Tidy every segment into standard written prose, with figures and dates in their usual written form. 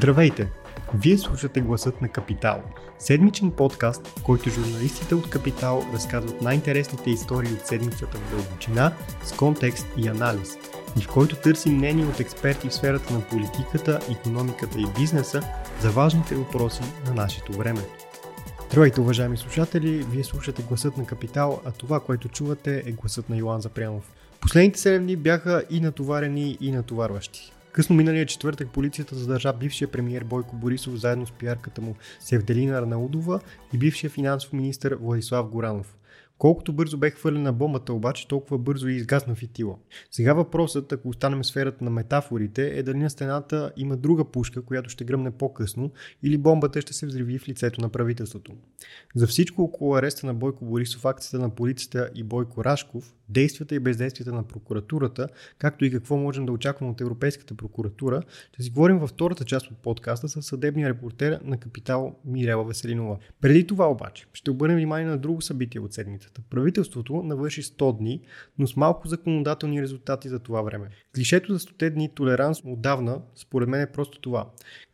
Здравейте! Вие слушате Гласът на Капитал, седмичен подкаст, в който журналистите от Капитал разказват най-интересните истории от седмицата в дълбочина, с контекст и анализ, и в който търсим мнение от експерти в сферата на политиката, икономиката и бизнеса за важните въпроси на нашето време. Здравейте, уважаеми слушатели! Вие слушате Гласът на Капитал, а това, което чувате, е гласът на Йоан Запрянов. Последните 7 дни бяха и натоварени, и натоварващи. Късно миналия четвъртък полицията задържа бившия премиер Бойко Борисов заедно с пиарката му Севделина Арнаудова и бившия финансов министър Владислав Горанов. Колкото бързо бе хвърлена бомбата, обаче толкова бързо и изгасна фитила. Сега въпросът, ако останем в сферата на метафорите, е дали на стената има друга пушка, която ще гръмне по-късно, или бомбата ще се взриви в лицето на правителството. За всичко около ареста на Бойко Борисов, акцията на полицията и Бойко Рашков, действията и бездействията на прокуратурата, както и какво можем да очакваме от Европейската прокуратура, ще си говорим във втората част от подкаста с съдебния репортер на Капитал Мирела Веселинова. Преди това обаче ще обърнем внимание на друго събитие от седмицата. Правителството навърши 100 дни, но с малко законодателни резултати за това време. Клишето за 100 дни толеранс отдавна, според мен, е просто това.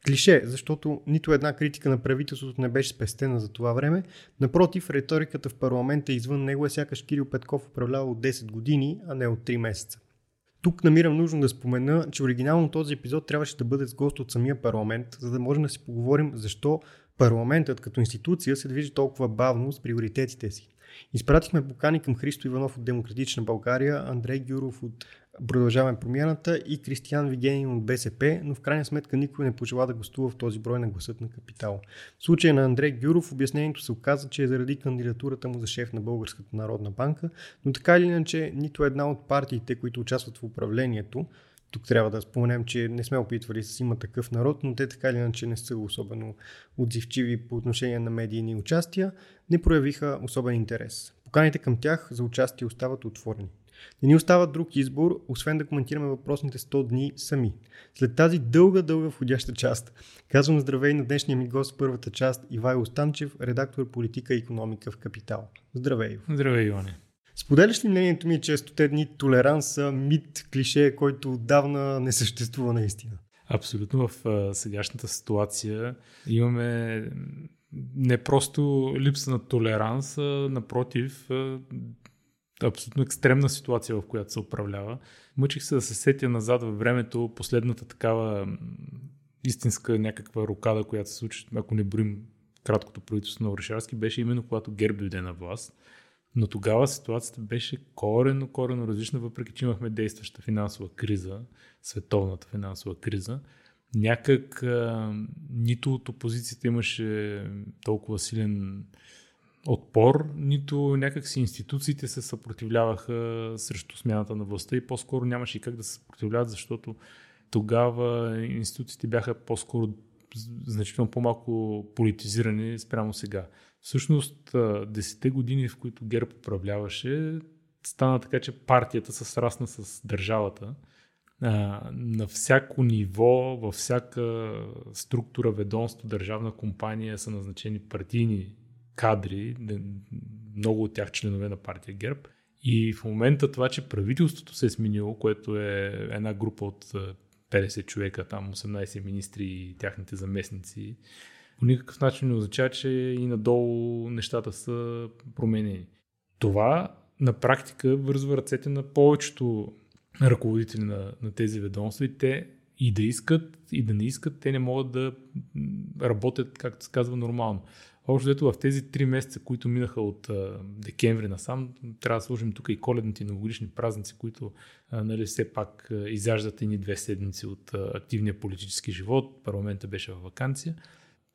Клише, защото нито една критика на правителството не беше спестена за това време. Напротив, риториката в парламента извън него е сякаш Кирил Петков управлява от 10 години, а не от 3 месеца. Тук намирам нужно да спомена, че оригинално този епизод трябваше да бъде с гост от самия парламент, за да можем да си поговорим защо парламентът като институция се движи толкова бавно с приоритетите си. Изпратихме покани към Христо Иванов от Демократична България, Андрей Гюров от Продължаваме промяната и Кристиян Вигенин от БСП, но в крайна сметка никой не пожела да гостува в този брой на Гласът на Капитал. В случая на Андрей Гюров обяснението се оказа, че е заради кандидатурата му за шеф на Българската народна банка, но така или иначе нито една от партиите, които участват в управлението, тук трябва да споменем, че не сме опитвали с Има такъв народ, но те така или иначе не са особено отзивчиви по отношение на медийни участия, не проявиха особен интерес. Поканите към тях за участие остават отворени. Не ни остава друг избор, освен да коментираме въпросните 100 дни сами. След тази дълга входяща част, казвам здравей на днешния ми гост в първата част, Ивайло Станчев, редактор политика и икономика в Капитал. Здравей! Здравей, Иване! Споделяш ли мнението ми, че 100 дни толеранс са мит, клише, който отдавна не съществува наистина? Абсолютно. В сегашната ситуация имаме не просто липса на толеранс, а напротив, абсолютно екстремна ситуация, в която се управлява. Мъчих се да се сетя назад във времето, последната такава истинска някаква рокада, която се случи, ако не броим краткото правителство на Орешарски, беше именно когато ГЕРБ дойде на власт. Но тогава ситуацията беше коренно различна, въпреки че имахме действаща финансова криза, световната финансова криза. Някак нито от опозицията имаше толкова силен отпор, нито някак си институциите се съпротивляваха срещу смяната на властта и по-скоро нямаше и как да се съпротивляват, защото тогава институциите бяха по-скоро значително по-малко политизирани спрямо сега. Всъщност 10-те години, в които ГЕРБ управляваше, стана така, че партията се срасна с държавата. На всяко ниво, във всяка структура, ведомство, държавна компания са назначени партийни кадри, много от тях членове на партия ГЕРБ. И в момента това, че правителството се е сменило, което е една група от 50 човека, там 18 министри и тяхните заместници, по никакъв начин не означава, че и надолу нещата са променени. Това на практика вързва ръцете на повечето ръководители на тези ведомства и те и да искат, и да не искат, те не могат да работят, както се казва, нормално. Общо дето в тези 3 месеца, които минаха от декември насам, трябва да сложим тук и коледните и новогодишни празници, които все пак изяждат едни 2 седмици от активния политически живот. Парламентът беше във ваканция.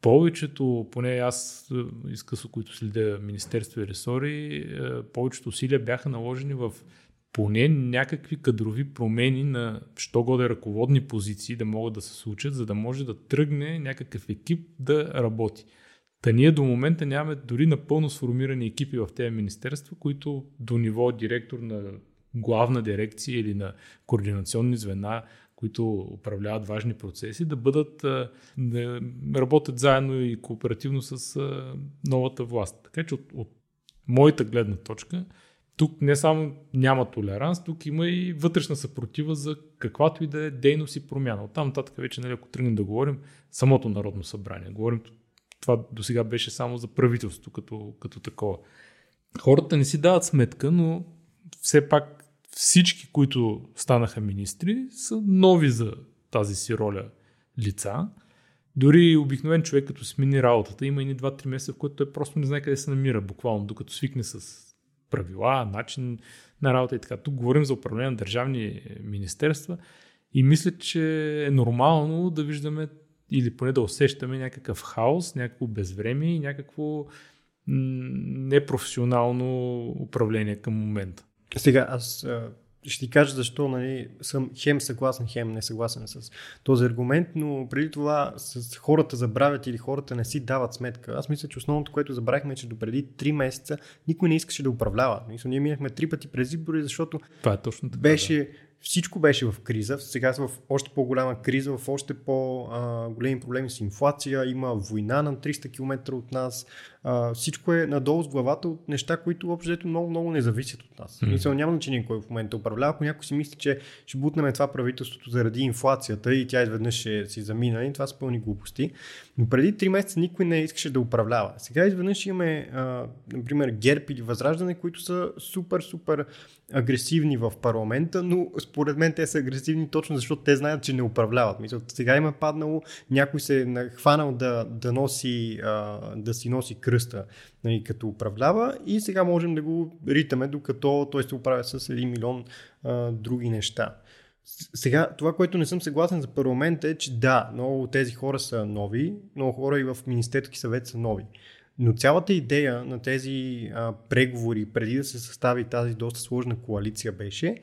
Повечето, поне аз изкъсо, които следя министерство и ресори, повечето усилия бяха наложени в поне някакви кадрови промени на що-годе ръководни позиции да могат да се случат, за да може да тръгне някакъв екип да работи. Та ние до момента нямаме дори напълно сформирани екипи в тези министерства, които до ниво директор на главна дирекция или на координационни звена, които управляват важни процеси, да бъдат да работят заедно и кооперативно с новата власт. Така че от моята гледна точка Тук не само няма толеранс, тук има и вътрешна съпротива за каквато и да е дейност и промяна. Оттам нататък вече, ако тръгнем да говорим, самото Народно събрание. Говорим, това досега беше само за правителството като такова. Хората не си дават сметка, но все пак всички, които станаха министри, са нови за тази си роля лица. Дори обикновен човек, като смени работата, има и 2-3 месеца, в които той просто не знае къде се намира, буквално, докато свикне с правила, начин на работа и така. Тук говорим за управление на държавни министерства и мисля, че е нормално да виждаме или поне да усещаме някакъв хаос, някакво безвремие и някакво непрофесионално управление към момента. Сега аз ще ти кажа защо, нали, съм хем съгласен, хем не съгласен с този аргумент, но преди това с хората забравят или хората не си дават сметка. Аз мисля, че основното, което забравихме, е, че допреди 3 месеца никой не искаше да управлява. Мисля, ние минахме 3 пъти през избори, защото всичко беше в криза. Сега са в още по-голяма криза, в още по-големи проблеми с инфлация, има война на 300 км от нас. Всичко е надолу с главата от неща, които въобщето много-много не зависят от нас. Мисля, няма значение кой в момента управлява. Ако някой си мисли, че ще бутнем това правителството заради инфлацията и тя изведнъж ще си замина, и това са пълни глупости. Но преди 3 месеца никой не искаше да управлява. Сега изведнъж имаме, например, ГЕРБ или Възраждане, които са супер-супер агресивни в парламента, но според мен те са агресивни точно защото те знаят, че не управляват. Мисля, сега им е паднало, някой се е нахванал да си носи кръста, нали, като управлява, и сега можем да го ритаме, докато той се оправя с 1 милион други неща. Сега, това, което не съм съгласен за парламента, е, че да, много тези хора са нови, много хора и в Министерски съвет са нови. Но цялата идея на тези преговори преди да се състави тази доста сложна коалиция беше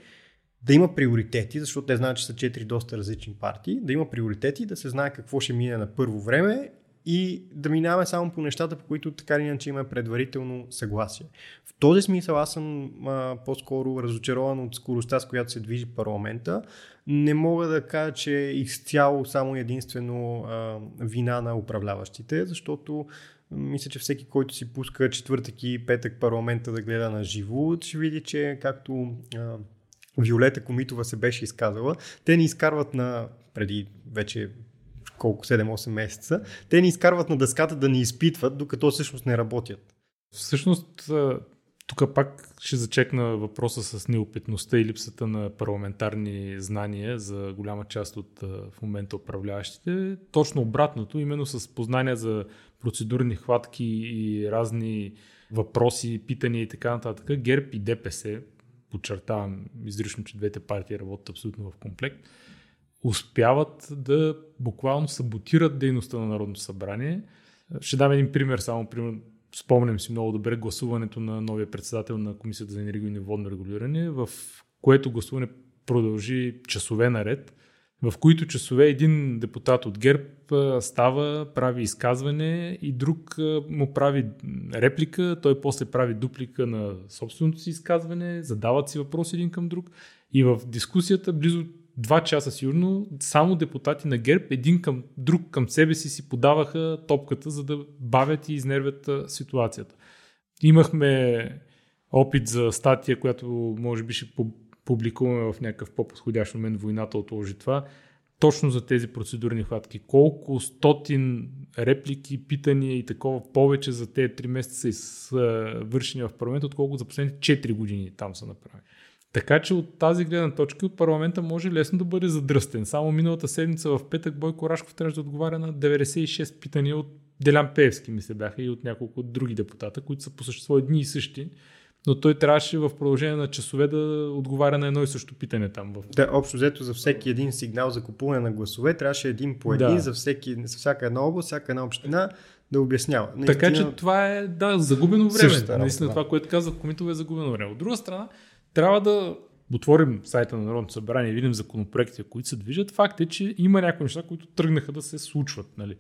да има приоритети, защото те знаят, че са 4 доста различни партии, да има приоритети, да се знае какво ще мине на първо време и да минаваме само по нещата, по които така или иначе има предварително съгласие. В този смисъл аз съм по-скоро разочарован от скоростта, с която се движи парламента. Не мога да кажа, че изцяло само единствено вина на управляващите, защото мисля, че всеки, който си пуска четвъртък и петък парламента да гледа на живо, ще види, че както Виолета Комитова се беше изказала, те ни изкарват на преди вече 7-8 месеца, те ни изкарват на дъската да ни изпитват, докато всъщност не работят. Всъщност, тук пак ще зачекна въпроса с неопитността и липсата на парламентарни знания за голяма част от в момента управляващите. Точно обратното, именно с познания за процедурни хватки и разни въпроси, питания и така нататък. ГЕРБ и ДПС, подчертавам изрично, че двете партии работят абсолютно в комплект, успяват да буквално саботират дейността на Народното събрание. Ще дам един пример, спомням си много добре гласуването на новия председател на Комисията за енергийно и водно регулиране, в което гласуване продължи часове наред, в които часове един депутат от ГЕРБ става, прави изказване и друг му прави реплика, той после прави дуплика на собственото си изказване, задават си въпрос един към друг и в дискусията близо 2 часа сигурно само депутати на ГЕРБ един към друг към себе си подаваха топката, за да бавят и изнервят ситуацията. Имахме опит за статия, която може би ще публикуваме в някакъв по-подходящ момент, войната отложи това, точно за тези процедурни хватки. Колко стотин реплики, питания и такова повече за тези 3 месеца са вършени в парламент, отколкото за последните 4 години там са направени. Така че от тази гледна точка парламента може лесно да бъде задръстен. Само миналата седмица в петък Бойко Рашков трябваше да отговаря на 96 питания от Делян Пеевски, мисля бяха, и от няколко други депутата, които са по същество едни и същи, но той трябваше в продължение на часове да отговаря на едно и също питане там. Да, общо взето за всеки един сигнал за купуване на гласове трябваше един по един, да, за всяка една област, всяка една община да обяснява. Наистина, така че това е загубено време. Наистина това, което казва Комитова, е загубено време. От друга страна, трябва да отворим сайта на Народното събрание и видим законопроектите, които се движат. Факт е, че има някои неща, които тръгнаха да се случват. Нали?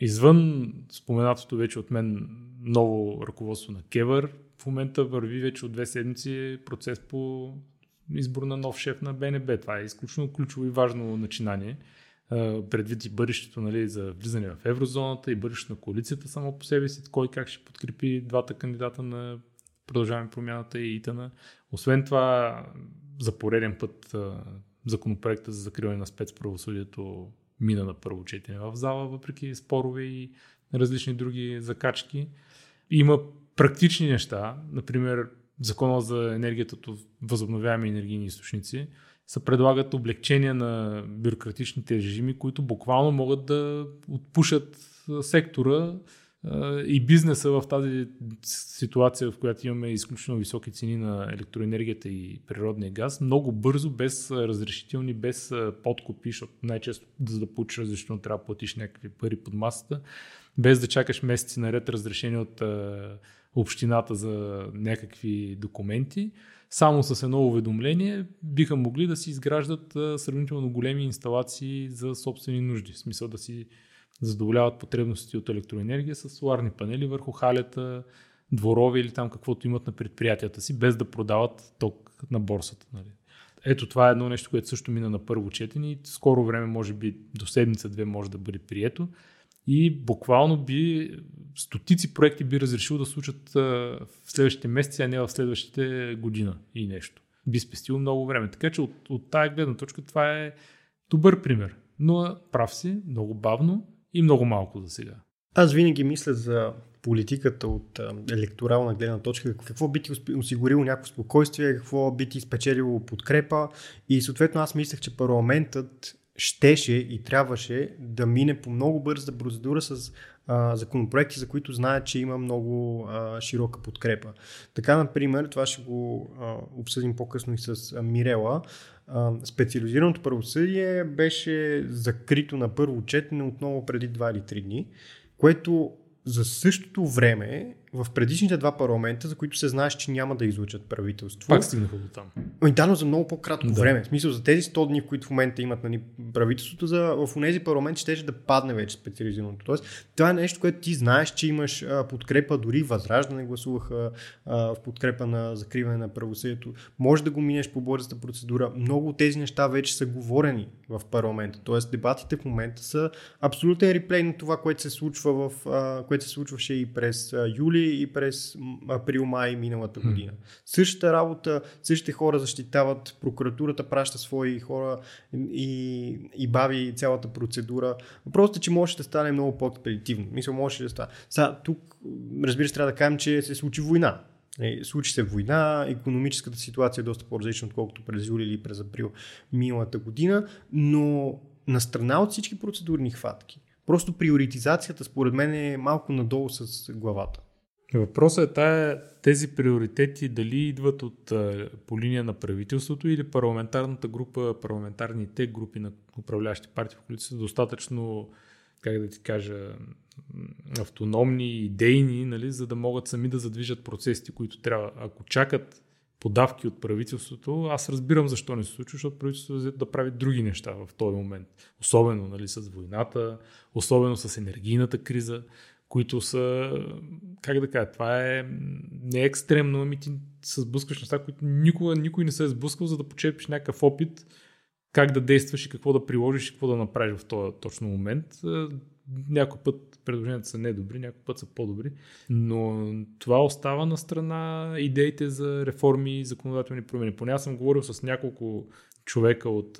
Извън споменатото вече от мен ново ръководство на КЕВР, в момента върви вече от 2 седмици процес по избор на нов шеф на БНБ. Това е изключително ключово и важно начинание, предвид и бъдещето, нали, за влизане в еврозоната и бъдещето на коалицията само по себе си, кой как ще подкрепи двата кандидата на Продължаваме промяната и ИТН. Освен това, за пореден път законопроекта за закриване на спецправосъдието мина на първо четене в зала, въпреки спорове и различни други закачки. Има практични неща, например Закона за енергията от възобновяеми енергийни източници, се предлагат облегчения на бюрократичните режими, които буквално могат да отпушат сектора и бизнеса в тази ситуация, в която имаме изключително високи цени на електроенергията и природния газ, много бързо, без разрешителни, без подкупи, защото най-често за да получиш разрешително трябва да платиш някакви пари под масата, без да чакаш месеци наред разрешение от общината за някакви документи. Само с едно уведомление биха могли да си изграждат сравнително големи инсталации за собствени нужди. В смисъл да си задоволяват потребностите от електроенергия с соларни панели върху халета, дворове или там каквото имат на предприятията си, без да продават ток на борсата. Нали? Ето това е едно нещо, което също мина на първо четене и скоро време, може би до седмица-две може да бъде прието. И буквално би стотици проекти би разрешил да случат в следващите месеци, а не в следващите година и нещо. Би спестило много време. Така че от тая гледна точка това е добър пример. Но прав си, много бавно и много малко за сега. Аз винаги мисля за политиката от електорална гледна точка, какво би ти осигурило някакво спокойствие, какво би ти спечелило подкрепа и съответно аз мислех, че парламентът щеше и трябваше да мине по много бърза процедура с законопроекти, за които знаят, че има много широка подкрепа. Така, например, това ще го обсъдим по-късно и с Мирела. Специализираното правосъдие беше закрито на първо четене отново преди 2 или 3 дни, което за същото време в предишните два парламента, за които се знаеш, че няма да излъчат правителство. Пак стигнаха до там. Да, но за много по-кратко време. В смисъл за тези 100 дни, в които в момента имат правителството, в онези парламент щеше да падне вече специализираното. Тоест, това е нещо, което ти знаеш, че имаш подкрепа, дори Възраждане гласуваха в подкрепа на закриване на правосъдието. Може да го минеш по бързата процедура. Много от тези неща вече са говорени в парламента. Тоест, дебатите в момента са абсолютен реплей на това, което се случва което се случваше и през юли, и през април-май миналата година. Същата работа, същите хора защитават, прокуратурата праща свои хора и бави цялата процедура. Просто, че може да стане много по-експедитивно. Мисля, може да стане. Сега, тук, разбира се, трябва да кажем, че се случи война. Случи се война, икономическата ситуация е доста по-различна, отколкото през юли или през април миналата година, но настрана от всички процедурни хватки. Просто приоритизацията, според мен, е малко надолу с главата. Въпросът е тези приоритети дали идват от по линия на правителството или парламентарните групи на управляващи партии, които са достатъчно, как да ти кажа, автономни, идейни, нали, за да могат сами да задвижат процесите, които трябва. Ако чакат подавки от правителството, аз разбирам защо не се случва, защото правителството е да прави други неща в този момент. Особено с войната, особено с енергийната криза, които са, как да кажа, това е не екстремно, ами ти се сблъскваш неща, които никой не се е сблъскал, за да почерпиш някакъв опит как да действаш и какво да приложиш и какво да направиш в този точно момент. Някой път предложенията са недобри, някой път са по-добри, но това остава на страна идеите за реформи и законодателни промени. Поне аз съм говорил с няколко човека от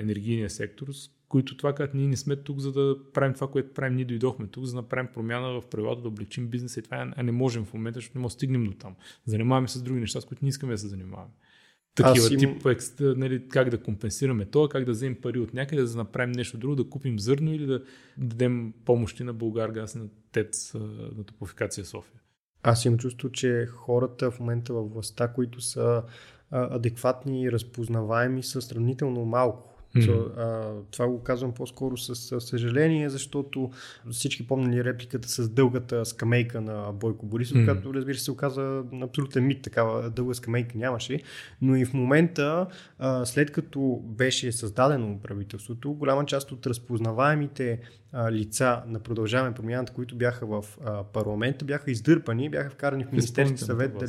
енергийния сектор, които това казват, ние не сме тук, за да правим това, което правим, ние дойдохме тук, за да направим промяна в правилата, да облегчим бизнеса и това, а не можем в момента, защото не можем да стигнем до там. Занимаваме се с други неща, с които не искаме да се занимаваме. Такива как да компенсираме това, как да вземем пари от някъде, за да направим нещо друго, да купим зърно или да дадем помощи на Булгаргаз, на ТЕЦ, на Топлофикация София. Аз имам чувство, че хората в момента във властта, които са адекватни и разпознаваеми, са сравнително малко. Това го казвам по-скоро с съжаление, защото всички помнили репликата с дългата скамейка на Бойко Борисов, която, разбира се, оказа абсолютен мит, такава дълга скамейка нямаше, но и в момента, след като беше създадено правителството, голяма част от разпознаваемите лица на Продължаваме промяната, които бяха в парламента, бяха издърпани, бяха вкарани в Министерски съвет,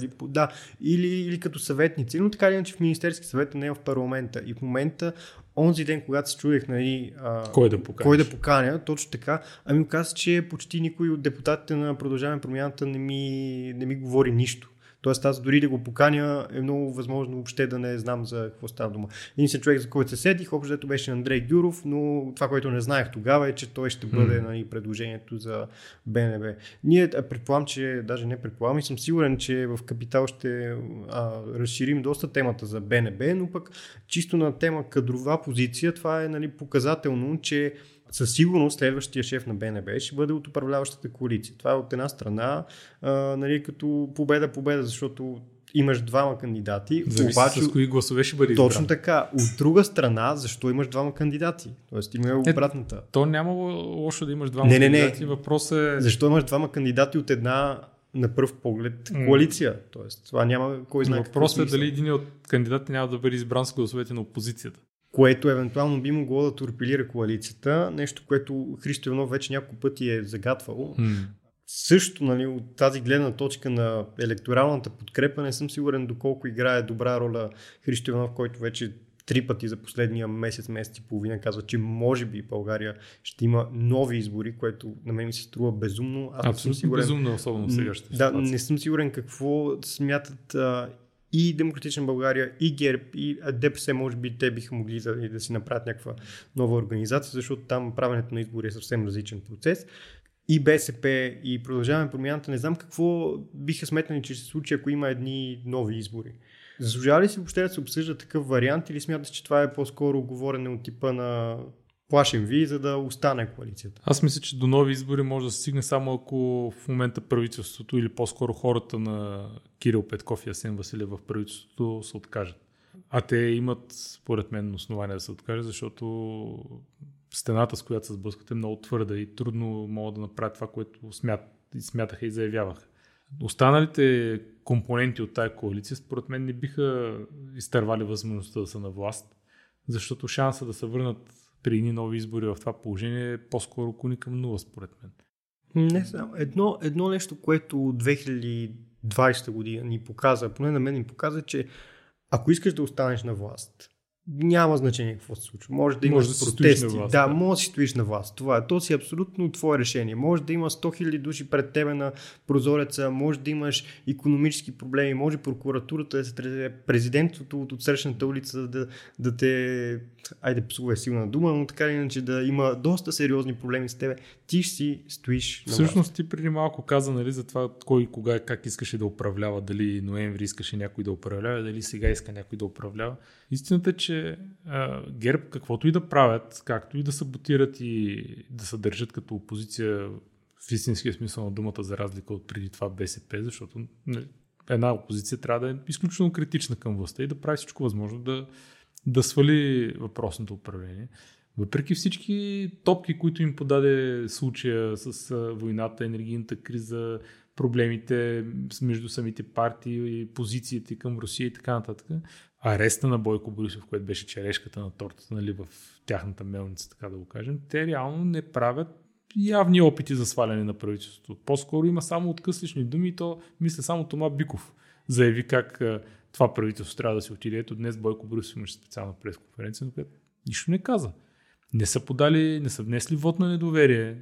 или като съветници, но така иначе в Министерски съвет, не в парламента. И в момента, онзи ден, когато се чудех кой да поканя, точно така, ами оказа, че почти никой от депутатите на Продължаваме промяната не ми говори нищо. Тоест аз дори да го поканя е много възможно въобще да не знам за какво става дума. Единствен човек, за който се седих, общо дето беше Андрей Гюров, но това, което не знаех тогава, е, че той ще бъде предложението за БНБ. Ние предполагам, че даже не предполагам и съм сигурен, че в Капитал ще разширим доста темата за БНБ, но пък чисто на тема кадрова позиция, това е показателно, че със сигурност следващия шеф на БНБ ще бъде от управляващата коалиция. Това е от една страна, като победа, защото имаш двама кандидати. Зависи обаче, с кои гласове ще бъде избран. Точно така. От друга страна, защо имаш двама кандидати? Тоест има обратната. То няма лошо да имаш двама кандидати. Въпросът е... Защо имаш двама кандидати от една на пръв поглед коалиция? Тоест, това няма кой знае. Въпросът е дали един от кандидатите няма да бъде избран с гласовете на опозицията, което евентуално би могло да торпилира коалицията, нещо, което Христо Иванов вече няколко пъти е загатвал. Също, от тази гледна точка на електоралната подкрепа не съм сигурен доколко играе добра роля Христо Иванов, който вече 3 пъти за последния месец и половина казва, че може би България ще има нови избори, което на мен ми се струва безумно. Абсолютно безумно, особено сега ще ситуация. Да, не съм сигурен какво смятат и Демократична България, и ГЕРБ, и ДПС, може би те биха могли да си направят някаква нова организация, защото там правенето на избори е съвсем различен процес. И БСП, и Продължаваме промяната, не знам какво биха сметнали, че се случи, ако има едни нови избори. Заслужава ли си въобще да се обсъжда такъв вариант или смяташ, че това е по-скоро говорене от типа на плашен ви, за да остане коалицията? Аз мисля, че до нови избори може да се стигне само ако в момента правителството или по-скоро хората на Кирил Петков и Асен Василев в правителството се откажат. А те имат, според мен, основания да се откажат, защото стената, с която се сблъскват, е много твърда и трудно могат да направят това, което смятаха и заявяваха. Останалите компоненти от тая коалиция, според мен, не биха изтървали възможността да са на власт, защото шанса да се върнат при едни нови избори в това положение по-скоро клони към 0, според мен. Не знам. Едно нещо, което 2020 година ни показа, поне на мен ни показа, че ако искаш да останеш на власт, няма значение какво се случва. Може да имаш протести. Да, може да си стоиш на власт. Това е. То си абсолютно твое решение. Може да има 100 000 души пред тебе на прозореца, може да имаш икономически проблеми, може прокуратурата да се тресе, президентството от отсрещната улица да те... Айде, псува е силна дума, но така или иначе да има доста сериозни проблеми с тебе. Ти си стоиш на власт. Всъщност ти преди малко каза, за това кой, кога, как искаше да управлява, дали ноември искаше някой да управлява, дали сега иска някой да управлява. Истината е, че ГЕРБ, каквото и да правят, както и да саботират и да се държат като опозиция в истинския смисъл на думата, за разлика от преди това БСП, защото една опозиция трябва да е изключително критична към властта и да прави всичко възможно да свали въпросното управление. Въпреки всички топки, които им подаде случая с войната, енергийната криза, проблемите между самите партии и позициите към Русия и така нататък, ареста на Бойко Борисов, което беше черешката на тортата, в тяхната мелница, така да го кажем, те реално не правят явни опити за сваляне на правителството. По-скоро има само откъслични думи и то, мисля, само Тома Биков заяви как това правителство трябва да се отиде. Ето днес Бойко Борисов имаше специална пресконференция, но която нищо не каза. Не са подали, не са внесли вод на недоверие.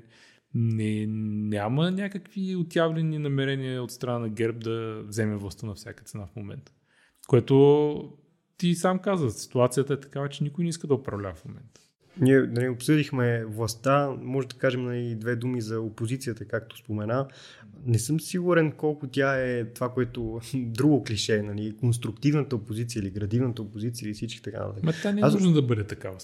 Няма някакви отявлени намерения от страна на ГЕРБ да вземе властта на всяка цена в момента. Което ти сам каза, ситуацията е такава, че никой не иска да управлява в момента. Ние обсъдихме властта, може да кажем и 2 думи за опозицията, както спомена. Не съм сигурен колко тя е това, което друго клише, конструктивната опозиция или градивната опозиция или всички така. Ма тя не е нужно да бъде такава.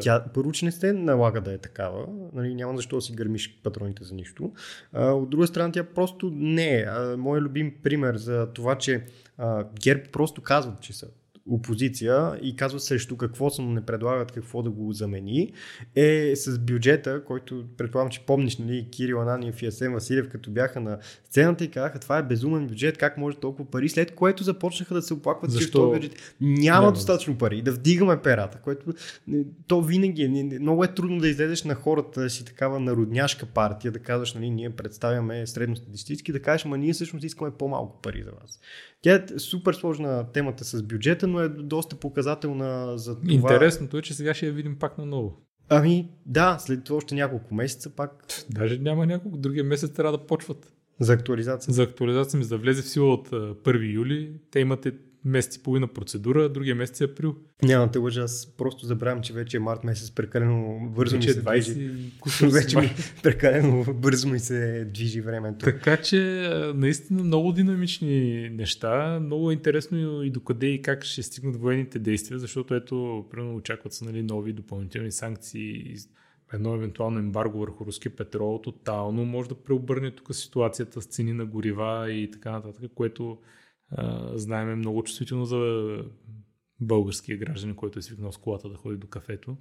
Тя първо, че не се налага да е такава. Няма защо да си гърмиш патроните за нищо. От друга страна, тя просто не е. Мой любим пример за това, че ГЕРБ просто казват, че са опозиция и казва срещу какво са, но не предлагат какво да го замени, е с бюджета, който предполагам, че помниш, Кирил Ананиев и Асен Василев, като бяха на сцената и казаха, това е безумен бюджет, как може толкова пари, след което започнаха да се оплакват, че в този бюджет няма достатъчно пари да вдигаме перата, което то винаги много е трудно да излезеш на хората си такава народняшка партия, да казваш, ние представяме средностатистически, да кажеш, ние всъщност искаме по-малко пари за вас. Тя е супер сложна темата с бюджета, но е доста показателна за това. Интересното е, че сега ще я видим пак наново. След още няколко месеца пак. Даже няма няколко, другия месец трябва да почват. За актуализация? За актуализация ми, за да влезе в сила от 1 юли. Те имат месец и половина процедура, другия месец е април. Няма те лъжа, аз просто забравям, че вече е март месец, прекалено бързо ми се движи. Прекалено бързо ми се движи времето. Така че наистина много динамични неща, много е интересно и докъде и как ще стигнат военните действия, защото ето, примерно очакват се нови допълнителни санкции, едно евентуално ембарго върху руски петрол, тотално може да преобърне тук ситуацията с цени на горива и така нататък, което знаем е много чувствително за българския гражданин, който е свикнал с колата да ходи до кафето.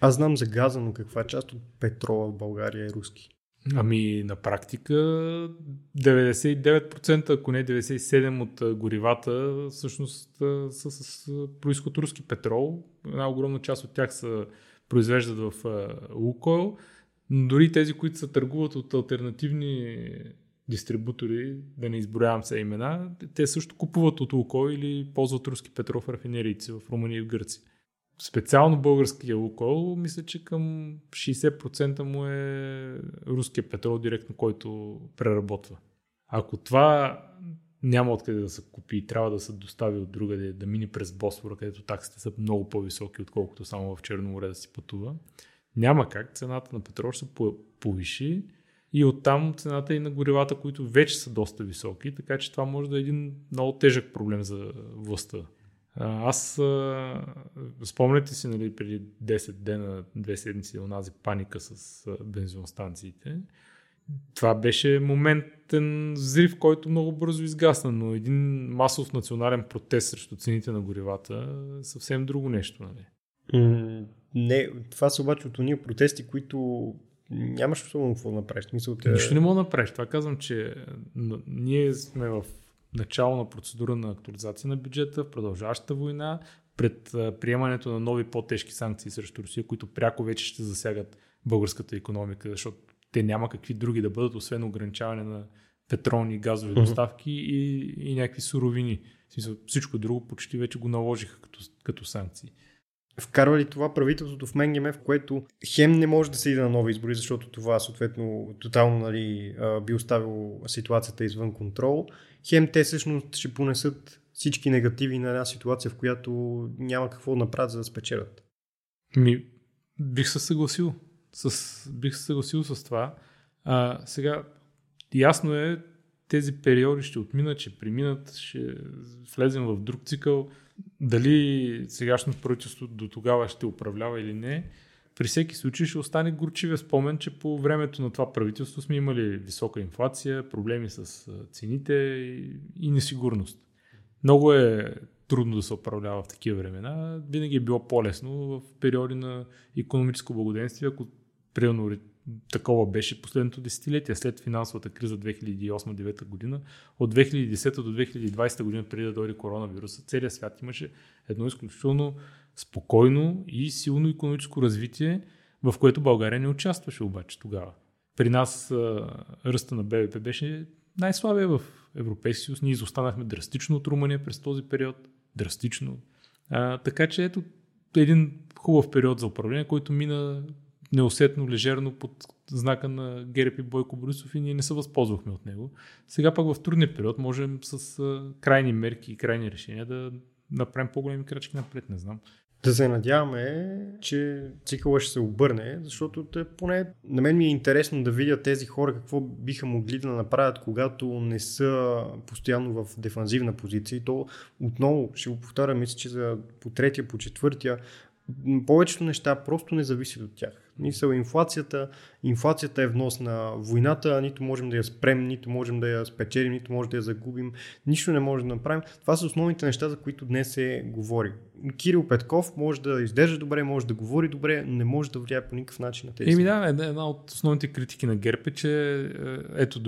Аз знам за газа, но каква част от петрола в България е руски? Ами на практика 99%, ако не 97% от горивата всъщност са с произход руски петрол. Една огромна част от тях са произвеждат в Лукойл, но дори тези, които се търгуват от алтернативни дистрибутори, да не изброявам се имена, те също купуват от Лукойл или ползват руски петрол в рафинерийци в Румъния и в Гърция. Специално българския Лукойл, мисля, че към 60% му е руския петрол директно, който преработва. Ако това няма откъде да се купи и трябва да се достави от другаде, да мини през Босфора, където таксите са много по-високи, отколкото само в Черно море да си пътува, няма как, цената на петрол ще се повиши и оттам цената и на горивата, които вече са доста високи, така че това може да е един много тежък проблем за властта. Аз спомняте си, нали, преди 10 дена, 2 седмици, онази паника с бензиностанциите. Това беше моментен взрив, който много бързо изгасна, но един масов национален протест срещу цените на горивата е съвсем друго нещо, нали? Не, това са обаче от ония протести, които нямаш особено какво да направиш. Нищо не мога да направиш. Това казвам, че ние сме в начало на процедура на актуализация на бюджета, в продължаващата война, пред приемането на нови по-тежки санкции срещу Русия, които пряко вече ще засягат българската икономика, защото те няма какви други да бъдат, освен ограничаване на петролни и газови доставки и някакви суровини. Всичко друго почти вече го наложиха като санкции. Вкарва ли това правителството в МЕНГЕМЕ, в което хем не може да се иде на нови избори, защото това съответно тотално, нали, би оставило ситуацията извън контрол, хем те всъщност ще понесат всички негативи на една ситуация, в която няма какво да направят, за да спечелят? Бих се съгласил. Бих се съгласил с това. Сега, ясно е, тези периоди ще отминат, ще преминат, ще влезем в друг цикъл. Дали сегашното правителство до тогава ще управлява или не, при всеки случай ще остане горчивия спомен, че по времето на това правителство сме имали висока инфлация, проблеми с цените и несигурност. Много е трудно да се управлява в такива времена. Винаги е било по-лесно в периоди на икономическо благоденствие, ако примерно такова беше последното десетилетие след финансовата криза 2008-2009 година. От 2010 до 2020 година, преди да дойде коронавируса, целият свят имаше едно изключително спокойно и силно икономическо развитие, в което България не участваше обаче тогава. При нас ръста на БВП беше най-слабия в Европейския съюз. Ние изостанахме драстично от Румъния през този период. Драстично. Така че ето един хубав период за управление, който мина неусетно, лежерно под знака на ГЕРБ и Бойко Борисов и ние не се възползвахме от него. Сега пък в трудния период можем с крайни мерки и крайни решения да направим по-големи крачки напред, не знам. Да се надяваме, че цикълът ще се обърне, защото поне на мен ми е интересно да видя тези хора какво биха могли да направят, когато не са постоянно в дефанзивна позиция. И то отново ще го повторя, мисля, че за по третия, по четвъртия, повечето неща просто не зависят от тях. Мисля, инфлацията е внос на войната, нито можем да я спрем, нито можем да я спечелим, нито можем да я загубим, нищо не можем да направим. Това са основните неща, за които днес се говори. Кирил Петков може да издържа добре, може да говори добре, не може да влияе по никакъв начин на тези. Една от основните критики на ГЕРБ е, че ето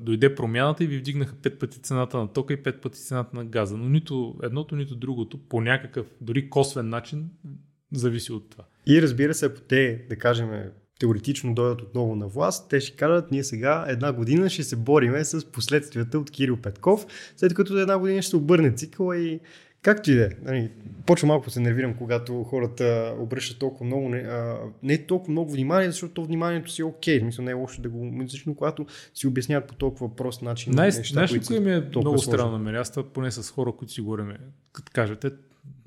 дойде промяната и ви вдигнаха 5 пъти цената на тока и 5 пъти цената на газа, но нито едното, нито другото по някакъв, дори косвен начин зависи от това. И разбира се, ако те, да кажем, теоретично дойдат отново на власт, те ще кажат, ние сега една година ще се бориме с последствията от Кирил Петков, след като една година ще се обърне цикъла и Как ти иде? Почва малко се нервирам, когато хората обръщат толкова много, не толкова много внимание, защото вниманието си е окей. Мисля, не е лошо да го мислично, когато си обясняват по толкова прост начин. Знаеш ли кое ми е много странно на мен? Аз това поне с хора, които си говорим, като кажете,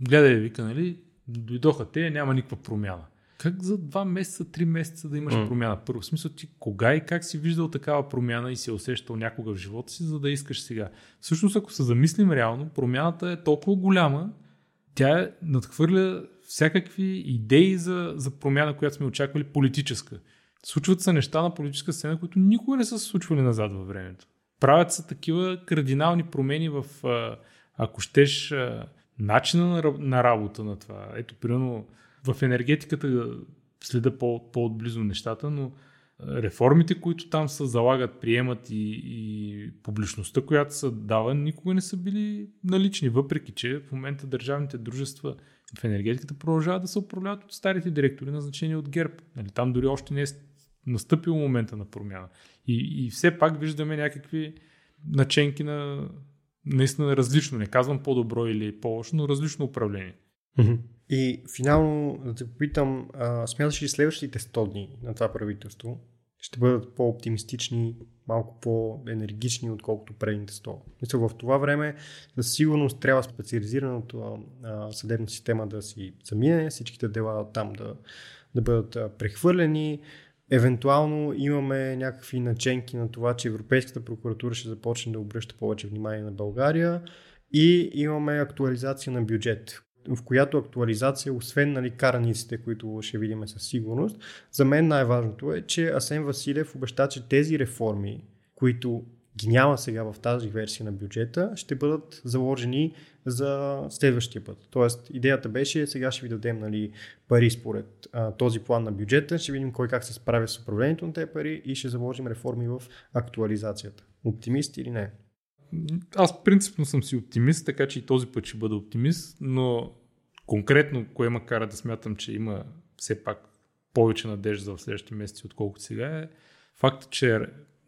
гледай, вика, нали, дойдоха те, няма никаква промяна. Как за 2 месеца, 3 месеца да имаш промяна? Първо, в смисъл ти кога и как си виждал такава промяна и си усещал някога в живота си, за да искаш сега? Всъщност, ако се замислим реално, промяната е толкова голяма, тя надхвърля всякакви идеи за промяна, която сме очаквали политическа. Случват се неща на политическа сцена, които никога не са се случвали назад във времето. Правят се такива кардинални промени в, ако щеш, начина на работа на това. Ето, примерно, в енергетиката следа по-отблизо нещата, но реформите, които там се залагат, приемат и публичността, която се дава, никога не са били налични, въпреки че в момента държавните дружества в енергетиката продължават да се управляват от старите директори, назначени от ГЕРБ. Нали, там дори още не е настъпил момента на промяна. И все пак виждаме някакви наченки на наистина различно, не казвам по-добро или по-лошо, но различно управление. И финално да те попитам, смяташ ли следващите 100 дни на това правителство ще бъдат по-оптимистични, малко по-енергични, отколкото предните 100? Мисля, в това време със сигурност трябва специализираната съдебна система да си замине, всичките дела там да бъдат прехвърлени. Евентуално имаме някакви наченки на това, че Европейската прокуратура ще започне да обръща повече внимание на България и имаме актуализация на бюджет, в която актуализация, освен, нали, караниците, които ще видим със сигурност, за мен най-важното е, че Асен Василев обеща, че тези реформи, които ги няма сега в тази версия на бюджета, ще бъдат заложени за следващия път. Тоест, идеята беше, сега ще ви дадем, нали, пари според този план на бюджета, ще видим кой как се справя с управлението на тези пари и ще заложим реформи в актуализацията. Оптимист или не? Аз принципно съм си оптимист, така че и този път ще бъда оптимист, но конкретно кое ме кара да смятам, че има все пак повече надежда в следващите месеци, отколкото сега е факт, че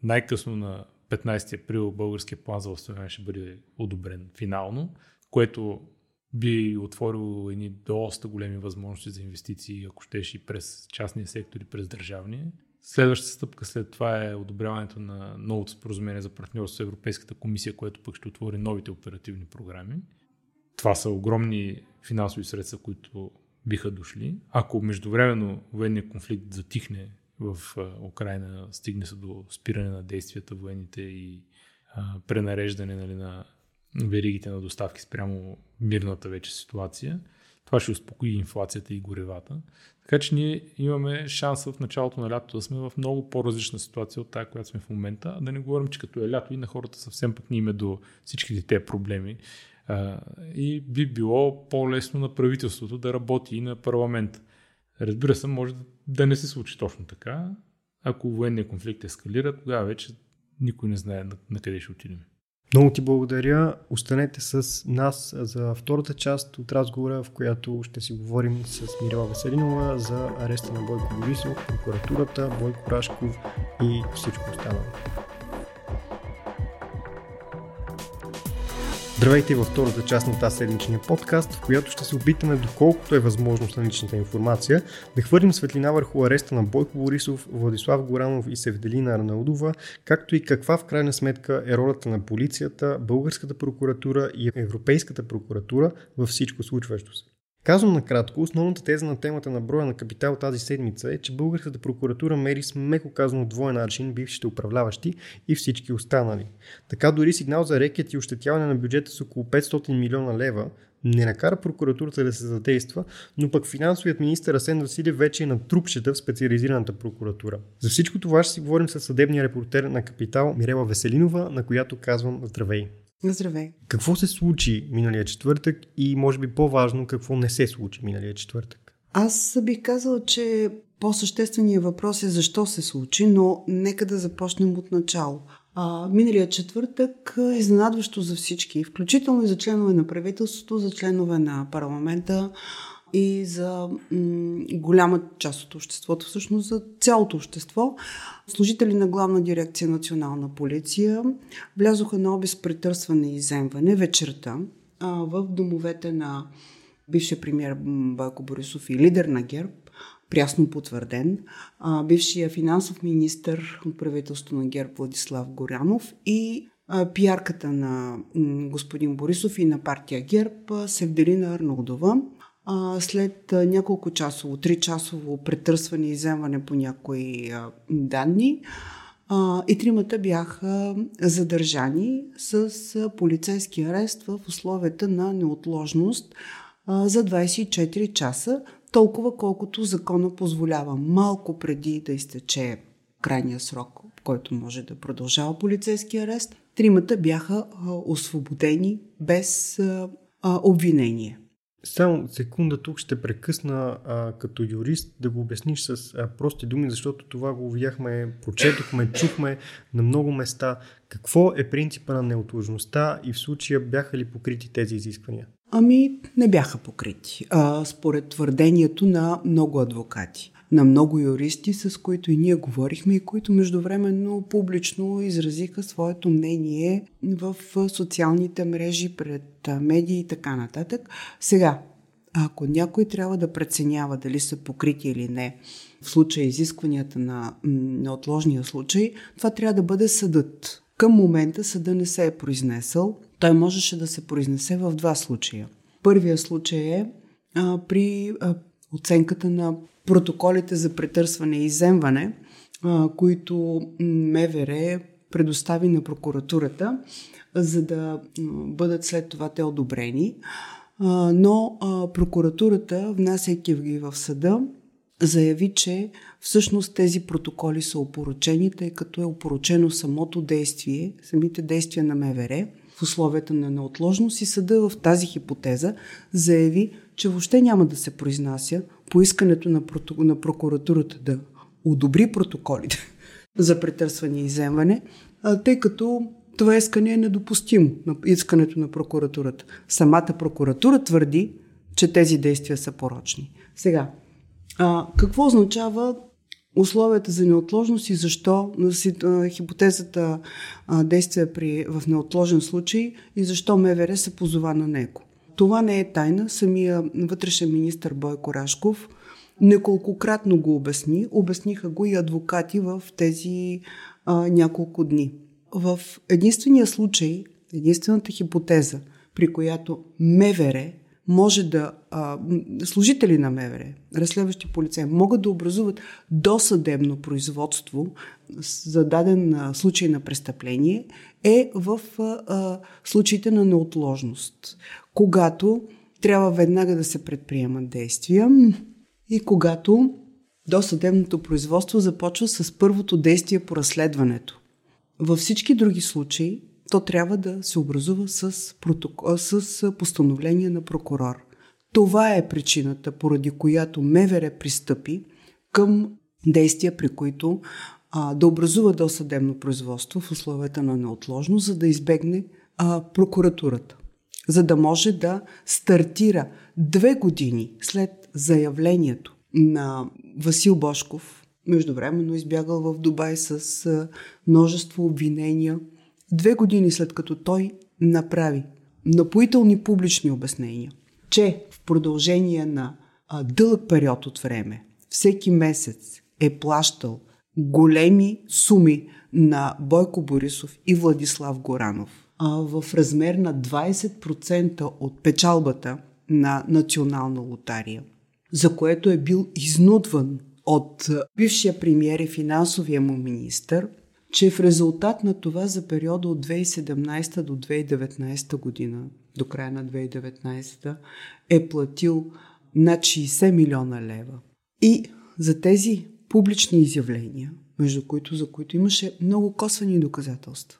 най-късно на 15 април българския план за възстановяване ще бъде одобрен финално, което би отворило едни доста големи възможности за инвестиции, ако щеш и през частния сектор и през държавния. Следващата стъпка след това е одобряването на новото споразумение за партньорство с Европейската комисия, което пък ще отвори новите оперативни програми. Това са огромни финансови средства, които биха дошли. Ако междувременно военният конфликт затихне в Украйна, стигне се до спиране на действията военните и пренареждане, нали, на веригите на доставки спрямо мирната вече ситуация, това ще успокои инфлацията и горевата. Така че ние имаме шанса в началото на лято да сме в много по-различна ситуация от тая, която сме в момента. Да не говорим, че като е лято и на хората съвсем пък не има до всичките тези проблеми. И би било по-лесно на правителството да работи и на парламент. Разбира се, може да не се случи точно така. Ако военният конфликт ескалира, тогава вече никой не знае на къде ще отидем. Много ти благодаря. Останете с нас за втората част от разговора, в която ще си говорим с Мирела Веселинова за ареста на Бойко Борисов, прокуратурата, Бойко Рашков и всичко останало. Здравейте във втората част на тази седмичния подкаст, в която ще се опитаме, доколкото е възможно с наличната информация, да хвърлим светлина върху ареста на Бойко Борисов, Владислав Горанов и Севделина Арнаудова, както и каква в крайна сметка е ролята на полицията, българската прокуратура и европейската прокуратура във всичко случващо се. Казвам накратко, основната теза на темата на броя на капитал тази седмица е, че българската прокуратура мери с меко казано двоен аршин бившите управляващи и всички останали. Така дори сигнал за рекет и ощетяване на бюджета с около 500 милиона лева не накара прокуратурата да се задейства, но пък финансовият министър Асен Василев вече е на трупчета в специализираната прокуратура. За всичко това ще си говорим с съдебния репортер на Капитал Мирела Веселинова, на която казвам здравей. Здравей. Какво се случи миналия четвъртък и може би по-важно какво не се случи миналия четвъртък? Аз бих казала, че по-същественият въпрос е защо се случи, но нека да започнем от начало. Миналия четвъртък е изненадващо за всички, включително и за членове на правителството, за членове на парламента и за голяма част от обществото, всъщност за цялото общество. Служители на Главна дирекция Национална полиция влязоха на обиск при търсване и изземване вечерта, в домовете на бившия премиер Бойко Борисов и лидер на ГЕРБ, прясно потвърден, бившия финансов министър от правителството на ГЕРБ Владислав Горянов и пиарката на господин Борисов и на партия ГЕРБ Севделина Арнаудова. След няколко часово, 3-часово претърсване и изземване по някои данни, и тримата бяха задържани с полицейски арест в условията на неотложност за 24 часа, толкова колкото закона позволява, малко преди да изтече крайния срок, който може да продължава полицейски арест. Тримата бяха освободени без обвинение. Само секунда тук ще прекъсна като юрист да го обясниш с прости думи, защото това го видяхме, прочетохме, чухме на много места. Какво е принципа на неотложността и в случая бяха ли покрити тези изисквания? Ами не бяха покрити, според твърдението на много адвокати, на много юристи, с които и ние говорихме и които междувременно публично изразиха своето мнение в социалните мрежи, пред медии и така нататък. Сега, ако някой трябва да преценява дали са покрити или не в случая изискванията на неотложния случай, това трябва да бъде съдът. Към момента съдът не се е произнесъл. Той можеше да се произнесе в два случая. Първият случай е при оценката на протоколите за претърсване и изземване, които МВР предостави на прокуратурата, за да бъдат след това те одобрени. Но прокуратурата, внасяйки ги в съда, заяви, че всъщност тези протоколи са опорочени, тъй като е опорочено самото действие, самите действия на МВР в условията на неотложност, и съда в тази хипотеза заяви, че въобще няма да се произнася по искането на прокуратурата да одобри протоколите за претърсване и изземване, тъй като това искане е недопустимо, на искането на прокуратурата. Самата прокуратура твърди, че тези действия са порочни. Сега, какво означава условията за неотложност и защо хипотезата действия в неотложен случай и защо МВР се позова на него? Това не е тайна. Самия вътрешен министър Бойко Рашков неколкократно го обясни. Обясниха го и адвокати в тези няколко дни. В единствения случай, единствената хипотеза, при която МВР може да... служители на МВР, разследващи полицаи, могат да образуват досъдебно производство за даден случай на престъпление, е в случаите на неотложност, когато трябва веднага да се предприемат действия и когато досъдебното производство започва с първото действие по разследването. Във всички други случаи то трябва да се образува с постановление на прокурор. Това е причината, поради която МВР пристъпи към действия, при които да образува досъдебно производство в условията на неотложност, за да избегне прокуратурата, за да може да стартира 2 години след заявлението на Васил Божков, междувременно избягал в Дубай с множество обвинения. 2 години след като той направи напоителни публични обяснения, че в продължение на дълъг период от време, всеки месец е плащал големи суми на Бойко Борисов и Владислав Горанов в размер на 20% от печалбата на Национална лотария, за което е бил изнудван от бившия премиер и финансовия му министър, че в резултат на това за периода от 2017 до 2019 година, до края на 2019, е платил над 60 милиона лева. И за тези публични изявления, за които имаше много косвени доказателства.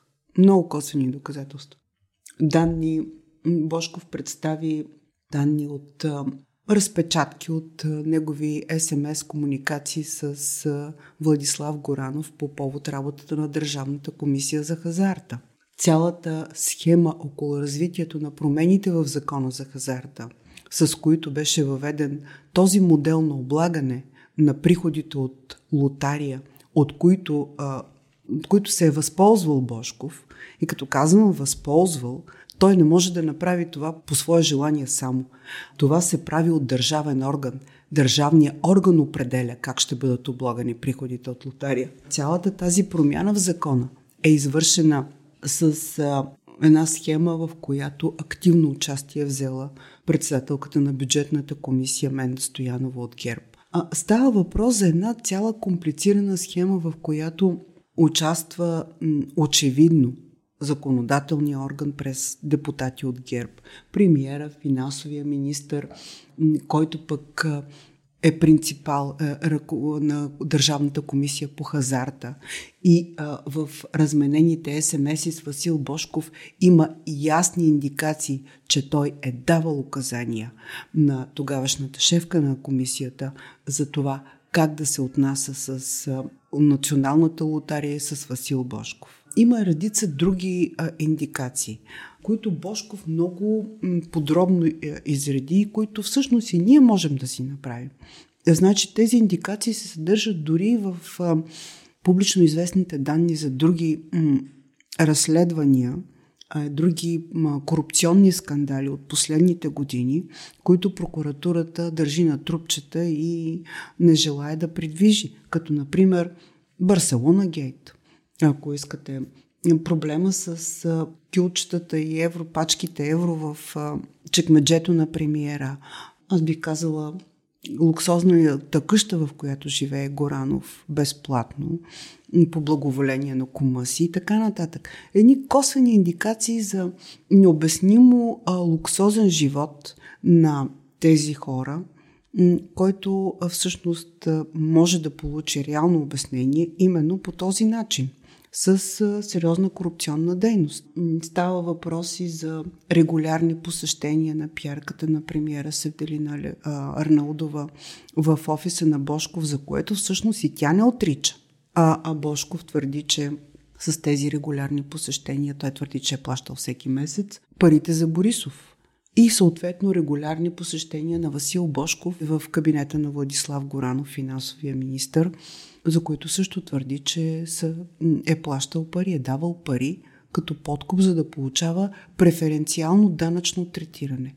Данни, Божков представи данни от разпечатки от негови СМС комуникации с Владислав Горанов по повод работата на Държавната комисия за хазарта. Цялата схема около развитието на промените в Закона за хазарта, с които беше въведен този модел на облагане на приходите от лотария, от които се е възползвал Божков, и като казвам възползвал, Той не може да направи това по свое желание само. Това се прави от държавен орган. Държавният орган определя как ще бъдат облагани приходите от лотария. Цялата тази промяна в закона е извършена с една схема, в която активно участие взела председателката на бюджетната комисия Менда Стоянова от ГЕРБ. Става въпрос за една цяла комплицирана схема, в която участва очевидно законодателния орган през депутати от ГЕРБ, премиера, финансовия министър, който пък е принципал на Държавната комисия по хазарта. И в разменените СМС-и с Васил Божков има ясни индикации, че той е давал указания на тогавашната шефка на комисията за това как да се отнася с националната лотария и с Васил Божков. Има редица други индикации, които Божков много подробно изреди и които всъщност и ние можем да си направим. Значи тези индикации се съдържат дори в публично известните данни за други разследвания, други корупционни скандали от последните години, които прокуратурата държи на трупчета и не желае да придвижи, като например Барселона Гейт. Ако искате, проблема с кюлчетата и пачките евро в чекмеджето на премиера. Аз бих казала луксозната къща, в която живее Горанов безплатно, по благоволение на кума си и така нататък. Едни косвени индикации за необяснимо луксозен живот на тези хора, който всъщност може да получи реално обяснение именно по този начин, с сериозна корупционна дейност. Става въпроси за регулярни посещения на пиарката на премиера Севделина Арнаудова в офиса на Божков, за което всъщност и тя не отрича. А Божков твърди, че с тези регулярни посещения той твърди, че е плащал всеки месец парите за Борисов. И съответно регулярни посещения на Васил Божков в кабинета на Владислав Горанов, финансовия министър, за които също твърди, че е плащал пари, е давал пари като подкуп, за да получава преференциално данъчно третиране.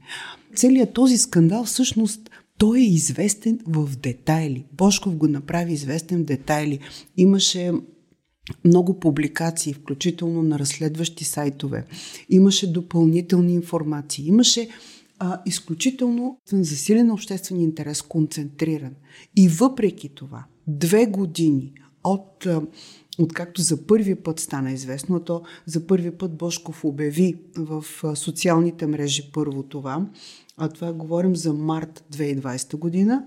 Целият този скандал всъщност той е известен в детайли. Божков го направи известен в детайли. Имаше много публикации, включително на разследващи сайтове. Имаше допълнителни информации. Имаше изключително засилен обществен интерес, концентриран. И въпреки това, 2 години откакто за първи път стана известно, то за първи път Божков обяви в социалните мрежи първо това, а това говорим за март 2020 година,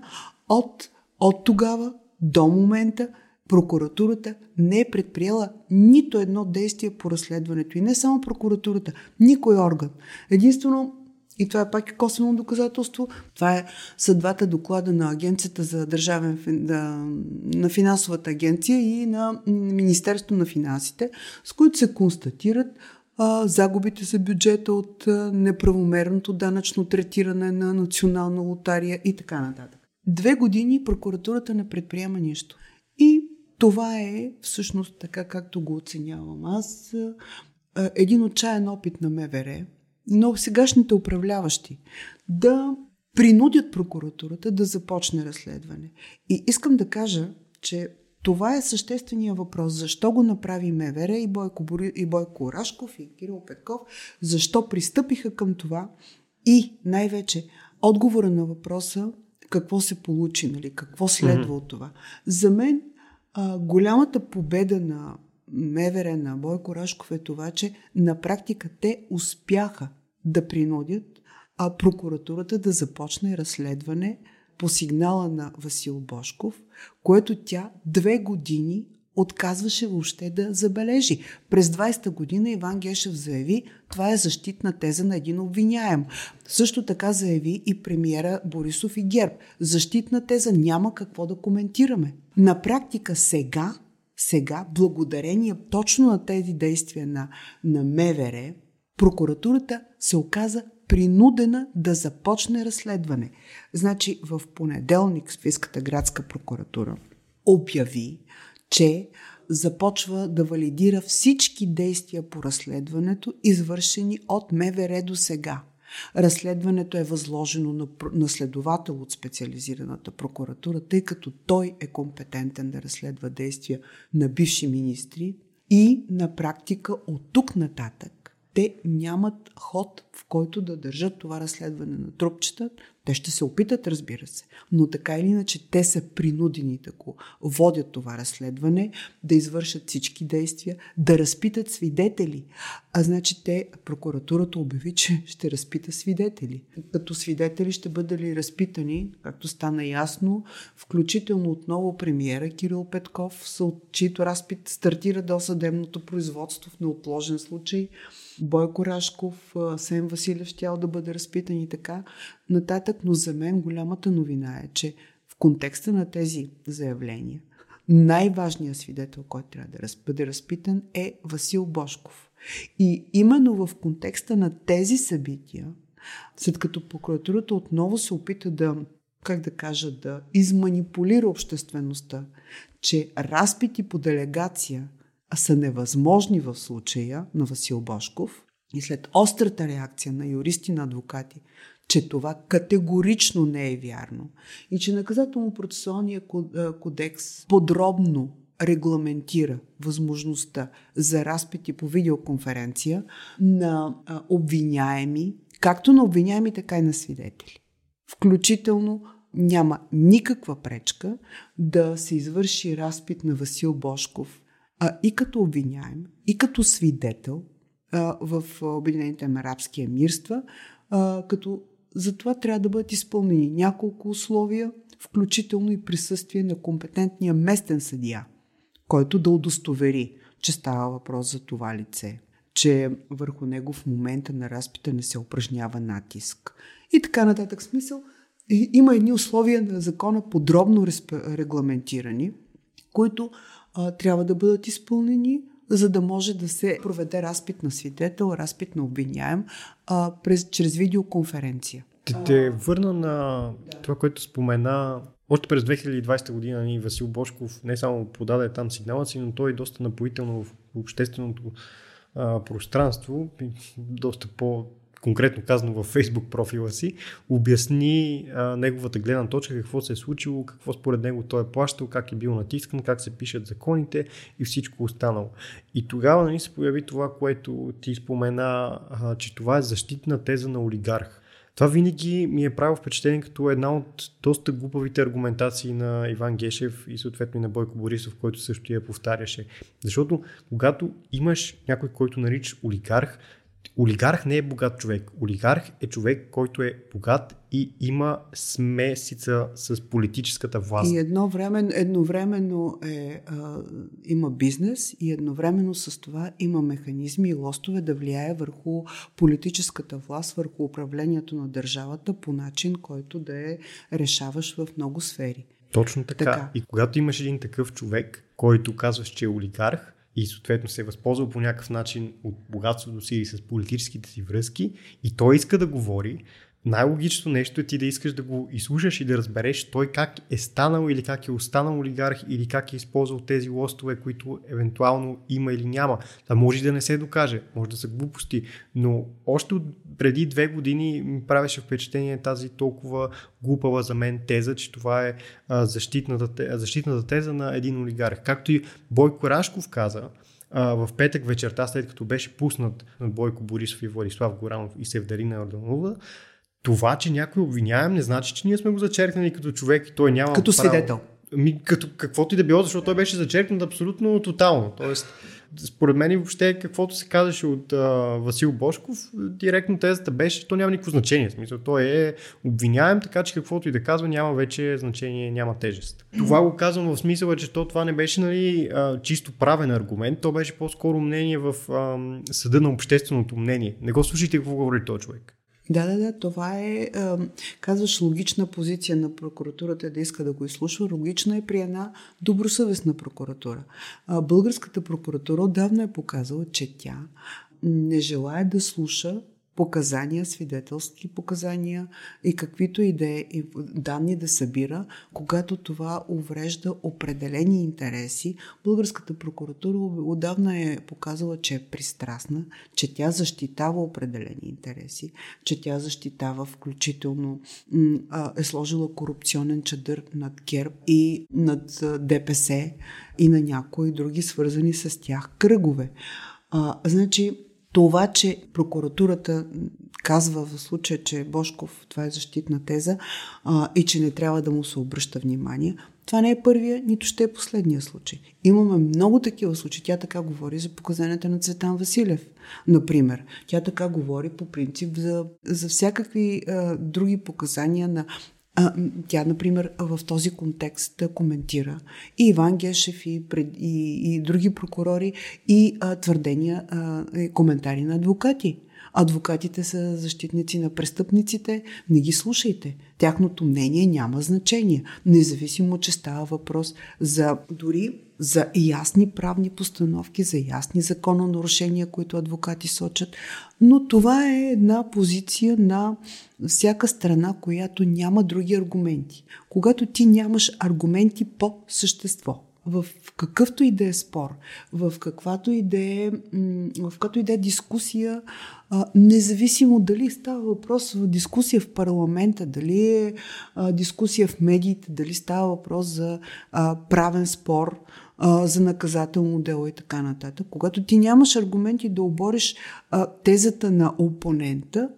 от тогава до момента прокуратурата не е предприела нито едно действие по разследването. И не само прокуратурата, никой орган. Единствено, и това е пак косвено доказателство, това са двата доклада на Агенцията за държавен, на финансовата агенция и на Министерството на финансите, с които се констатират загубите за бюджета от неправомерното данъчно третиране на национална лотария и така нататък. 2 години прокуратурата не предприема нищо. И това е всъщност така, както го оценявам аз, един отчаян опит на МВР, но сегашните управляващи да принудят прокуратурата да започне разследване. И искам да кажа, че това е същественият въпрос. Защо го направи МВР и Бойко Орашков и Кирил Петков? Защо пристъпиха към това? И най-вече отговора на въпроса какво се получи, нали? Какво следва от това. За мен голямата победа на МВР, на Бойко Рашков е това, че на практика те успяха да принудят прокуратурата да започне разследване по сигнала на Васил Божков, което тя 2 години отказваше въобще да забележи. През 20-та година Иван Гешев заяви, това е защитна теза на един обвиняем. Също така заяви и премиера Борисов и ГЕРБ. Защитна теза, няма какво да коментираме. На практика сега, благодарение точно на тези действия на МВР, прокуратурата се оказа принудена да започне разследване. Значи в понеделник Софийската градска прокуратура обяви, че започва да валидира всички действия по разследването, извършени от МВР до сега. Разследването е възложено на следовател от специализираната прокуратура, тъй като той е компетентен да разследва действия на бивши министри и на практика от тук нататък те нямат ход, в който да държат това разследване на трупчета. Те ще се опитат, разбира се, но така или иначе те са принудени да го водят това разследване, да извършат всички действия, да разпитат свидетели. А значи прокуратурата обяви, че ще разпита свидетели. Като свидетели ще бъдат ли разпитани, както стана ясно, включително отново премиера Кирил Петков, чийто разпит стартира досъдебното производство в неотложен случай, Бойко Рашков, Асен Василев щял да бъде разпитан и така нататък, но за мен голямата новина е, че в контекста на тези заявления най-важният свидетел, който трябва да бъде разпитан, е Васил Божков. И именно в контекста на тези събития, след като прокуратурата отново се опита да изманипулира обществеността, че разпити по делегация са невъзможни в случая на Васил Божков, и след острата реакция на юристи, на адвокати, че това категорично не е вярно и че наказателно-процесуалния кодекс подробно регламентира възможността за разпити по видеоконференция на обвиняеми, както на обвиняеми, така и на свидетели. Включително няма никаква пречка да се извърши разпит на Васил Божков и като обвиняем, и като свидетел в Обединените арабски емирства, като за това трябва да бъдат изпълнени няколко условия, включително и присъствие на компетентния местен съдия, който да удостовери, че става въпрос за това лице, че върху него в момента на разпита не се упражнява натиск. И така нататък, смисъл. Има едни условия на закона, подробно регламентирани, които трябва да бъдат изпълнени, за да може да се проведе разпит на свидетел, разпит на обвиняем чрез видеоконференция. Те върна на това, което спомена. Още през 2020 година и Васил Божков не само подаде там сигналът си, но той е доста напоително в общественото пространство, доста по-конкретно казано във Facebook профила си, обясни неговата гледна точка, какво се е случило, какво според него той е плащал, как е бил натискан, как се пишат законите и всичко останало. И тогава нали се появи това, което ти спомена, че това е защитна теза на олигарх. Това винаги ми е правило впечатление като една от доста глупавите аргументации на Иван Гешев и съответно и на Бойко Борисов, който също я повтаряше. Защото когато имаш някой, който наричаш олигарх, олигарх не е богат човек. Олигарх е човек, който е богат и има смесица с политическата власт. И едновременно има бизнес и едновременно с това има механизми и лостове да влияе върху политическата власт, върху управлението на държавата по начин, който да е решаваш в много сфери. Точно така. И когато имаш един такъв човек, който казваш, че е олигарх, и съответно се е възползвал по някакъв начин от богатството си и с политическите си връзки и той иска да говори, най-логичното нещо е ти да искаш да го изслушаш и да разбереш той как е станал или как е останал олигарх или как е използвал тези лостове, които евентуално има или няма. Та може да не се докаже, може да са глупости, но още преди 2 години ми правеше впечатление тази толкова глупава за мен теза, че това е защитната теза на един олигарх. Както и Бойко Рашков каза, в петък вечерта, след като беше пуснат на Бойко Борисов и Владислав Горанов и Севдарина Йорданова, това, че някой обвиняем, не значи, че ние сме го зачеркнали като човек и той няма като право. Свидетел. Като каквото и да било, защото той беше зачеркнат абсолютно тотално. Тоест, според мен въобще каквото се казваше от Васил Божков, директно тезата беше, то няма никакво значение. В смисъл, той е обвиняем, така че каквото и да казва, няма вече значение, няма тежест. Това го казвам в смисъл, че това не беше чисто правен аргумент, то беше по-скоро мнение в съда на общественото мнение. Не го слушайте какво говори този човек. Да, това е, казваш, логична позиция на прокуратурата да иска да го изслушва. Логична е при една добросъвестна прокуратура. Българската прокуратура отдавна е показала, че тя не желае да слуша показания, свидетелски показания и каквито и да е данни да събира, когато това уврежда определени интереси. Българската прокуратура отдавна е показала, че е пристрастна, че тя защитава определени интереси, че тя защитава включително е сложила корупционен чадър над ГЕРБ и над ДПС и на някои други свързани с тях кръгове. Значи, това, че прокуратурата казва в случая, че Божков, това е защитна теза и че не трябва да му се обръща внимание, това не е първия, нито ще е последния случай. Имаме много такива случаи. Тя така говори за показанията на Цветан Василев, например. Тя така говори по принцип за всякакви други показания на... Тя, например, в този контекст коментира и Иван Гешев, и други прокурори, и твърдения, коментари на адвокати. Адвокатите са защитници на престъпниците, не ги слушайте. Тяхното мнение няма значение, независимо, че става въпрос за дори за ясни правни постановки, за ясни закононарушения, които адвокати сочат. Но това е една позиция на всяка страна, която няма други аргументи. Когато ти нямаш аргументи по същество, в какъвто и да е спор, в каквато и да е дискусия, независимо дали става въпрос в дискусия в парламента, дали е дискусия в медиите, дали става въпрос за правен спор, за наказателно дело и така нататък. Когато ти нямаш аргументи да обориш тезата на опонента,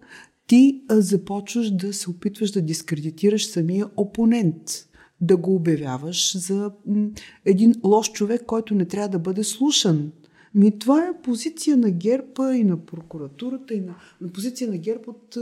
ти започваш да се опитваш да дискредитираш самия опонент, да го обявяваш за един лош човек, който не трябва да бъде слушан. Това е позиция на ГЕРБ и на прокуратурата, и на позиция на ГЕРБ от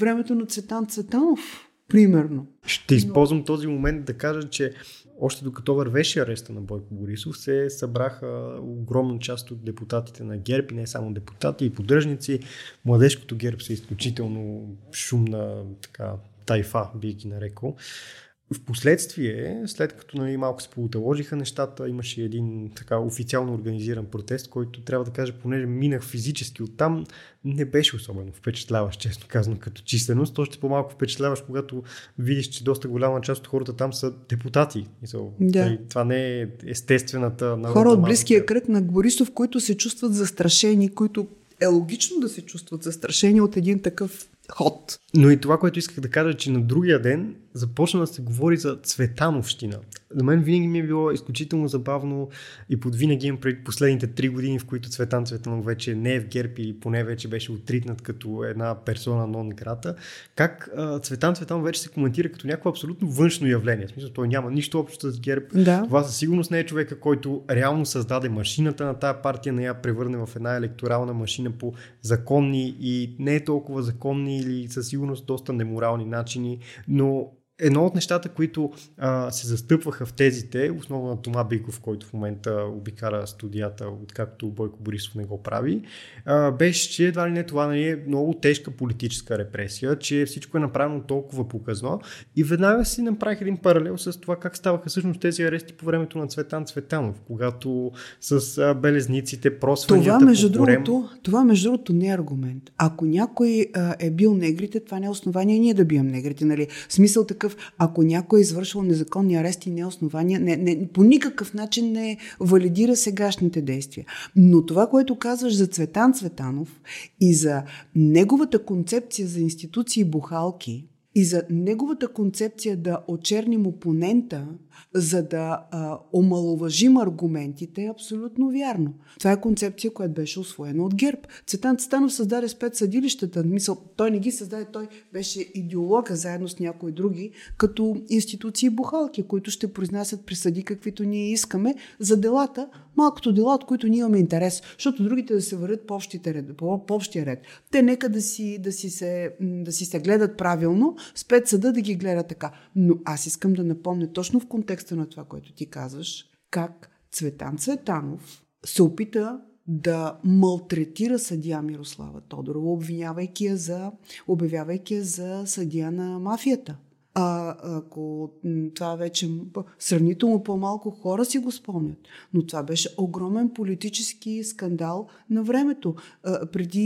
времето на Цветан Цветанов, примерно. Ще използвам този момент да кажа, че още докато вървеше ареста на Бойко Борисов, се събраха огромна част от депутатите на ГЕРБ, и не само депутати, и поддръжници. Младежкото ГЕРБ са изключително шумна така тайфа, би ги нарекал. Впоследствие, след като малко се поуталожиха нещата, имаше един така официално организиран протест, който трябва да кажа, понеже минах физически оттам, не беше особено впечатляващ, честно казано, като численост. Още по-малко впечатляващ, когато видиш, че доста голяма част от хората там са депутати. Да. Това не е естествената народна хора от близкия кръг на Борисов, които се чувстват застрашени, които е логично да се чувстват застрашени от един такъв ход. Но и това, което исках да кажа, че на другия ден започна да се говори за Цветановщина. За мен винаги ми е било изключително забавно и подвинаги имам пред последните 3 години, в които Цветан Цветанов вече не е в ГЕРБ или поне вече беше отритнат като една персона нон грата, как Цветан Цветанов вече се коментира като някакво абсолютно външно явление. В смисъл, той няма нищо общо с ГЕРБ. Да. Това със сигурност не е човека, който реално създаде машината на тая партия, не я превърне в една електорална машина по законни и не е толкова законни или със сигурност доста неморални начини, но едно от нещата, които се застъпваха в тезите, основно на Тома Биков, който в момента обикара студията, откакто Бойко Борисов не го прави, беше, че едва ли не това е много тежка политическа репресия, че всичко е направено толкова показно. И веднага си направих един паралел с това как ставаха всъщност тези арести по времето на Цветан Цветанов, когато с белезниците, просванията по корем. Това между другото не е аргумент. Ако някой е бил негрите, това не е основание ние да бием негрите. Нали? Смисъл такъв, ако някой е извършил незаконни арести, не основания, по никакъв начин не валидира сегашните действия. Но това, което казваш за Цветан Цветанов и за неговата концепция за институции и бухалки, и за неговата концепция да очерним опонента, за да омаловажим аргументите, е абсолютно вярно. Това е концепция, която беше освоена от ГЕРБ. Цветан Цветанов създаде спецсъдилищата. Мисъл, той не ги създаде, той беше идеолога заедно с някои други, като институции и бухалки, които ще произнасят присъди, каквито ние искаме, за делата, малкото дела, от които ние имаме интерес, защото другите да се вървят по общия ред. Те нека да си се гледат правилно, спецсъда да ги гледа така. Но аз искам да напомня точно в контекста на това, което ти казваш, как Цветан Цветанов се опита да малтретира съдия Мирослава Тодорова, обвинявайки я за съдия на мафията. А ако това вече сравнително по-малко хора си го спомнят. Но това беше огромен политически скандал на времето.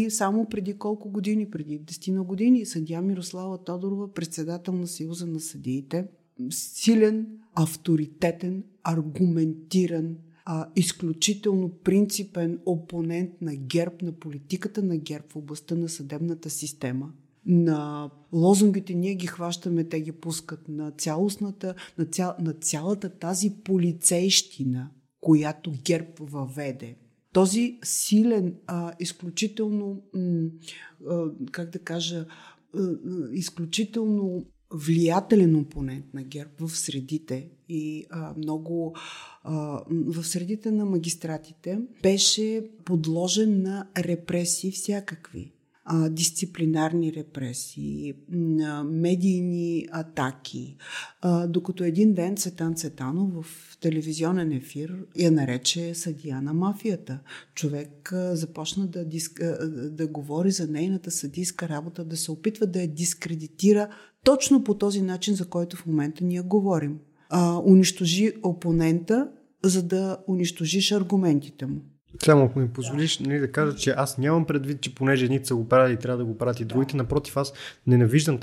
Само преди колко години, преди 10 години, съдия Мирослава Тодорова, председател на Съюза на съдиите, силен, авторитетен, аргументиран, изключително принципен опонент на ГЕРБ, на политиката на ГЕРБ в областта на съдебната система. На лозунгите ние ги хващаме, те ги пускат на цялата тази полицейщина, която ГЕРБ въведе. Този силен, изключително, изключително влиятелен опонент на ГЕРБ в средите и в средите на магистратите беше подложен на репресии всякакви. Дисциплинарни репресии, медийни атаки, докато един ден Цветан Цветанов в телевизионен ефир я нарече съдия на мафията. Човек започна да говори за нейната съдийска работа, да се опитва да я дискредитира точно по този начин, за който в момента ние говорим. Унищожи опонента, за да унищожиш аргументите му. Само ако ми позволиш да кажа, че аз нямам предвид, че понеже едните са го правили и трябва да го правят и другите. Напротив, аз ненавиждам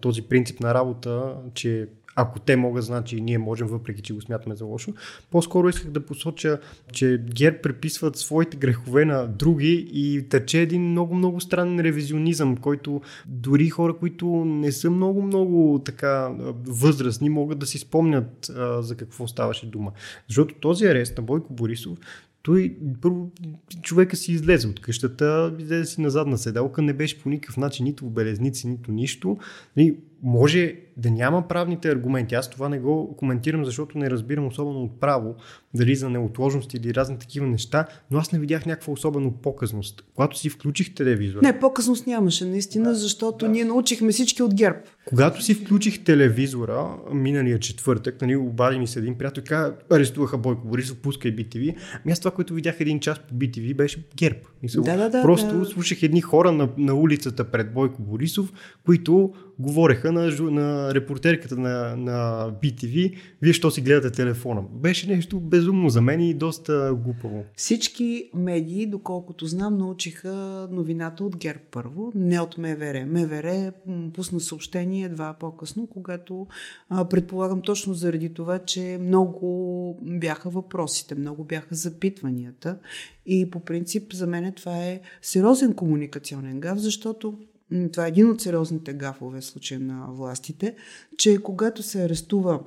този принцип на работа, че ако те могат, значи и ние можем, въпреки че го смятаме за лошо. По-скоро исках да посоча, че ГЕРБ приписват своите грехове на други и тече един много-много странен ревизионизъм, който дори хора, които не са много-много така възрастни, могат да си спомнят за какво ставаше дума. Защото този арест на Бойко Борисов, той първо човека си излезе от къщата, излезе си на задна седалка, не беше по никакъв начин нито обелезници, нито нищо. Може да няма правните аргументи. Аз това не го коментирам, защото не разбирам особено от право, дали за неотложност или разни такива неща, но аз не видях някаква особена показност. Когато си включих телевизора... Не, показност нямаше наистина, защото ние научихме всички от ГЕРБ. Когато си включих телевизора миналия четвъртък, обади ми се един приятел и каза, арестуваха Бойко Борисов, пускай BTV. Ами аз това, което видях един час по BTV, беше ГЕРБ. Просто слушах едни хора на улицата пред Бойко Борисов, които говореха на репортерката на BTV, вие що си гледате телефона. Беше нещо безумно за мен и доста глупаво. Всички медии, доколкото знам, научиха новината от ГЕРБ първо, не от МВР. МВР пусна съобщение едва по-късно, когато предполагам точно заради това, че много бяха въпросите, много бяха запитванията и по принцип за мен това е сериозен комуникационен гаф, защото това е един от сериозните гафове в случая на властите, че когато се арестува,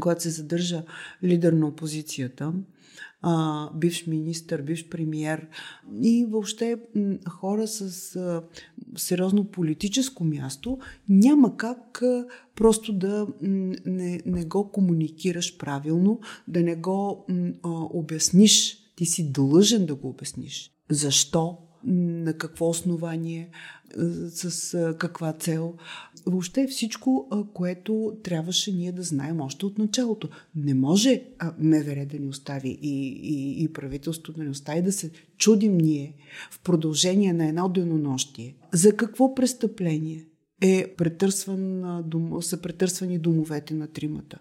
когато се задържа лидер на опозицията, бивш министър, бивш премиер и въобще хора с сериозно политическо място, няма как просто да не го комуникираш правилно, да не го обясниш. Ти си длъжен да го обясниш. Защо? На какво основание, с каква цел. Въобще всичко, което трябваше ние да знаем още от началото. Не може МВР да ни остави и правителството да ни остави да се чудим ние в продължение на едно денонощие. За какво престъпление са претърсвани домовете на тримата?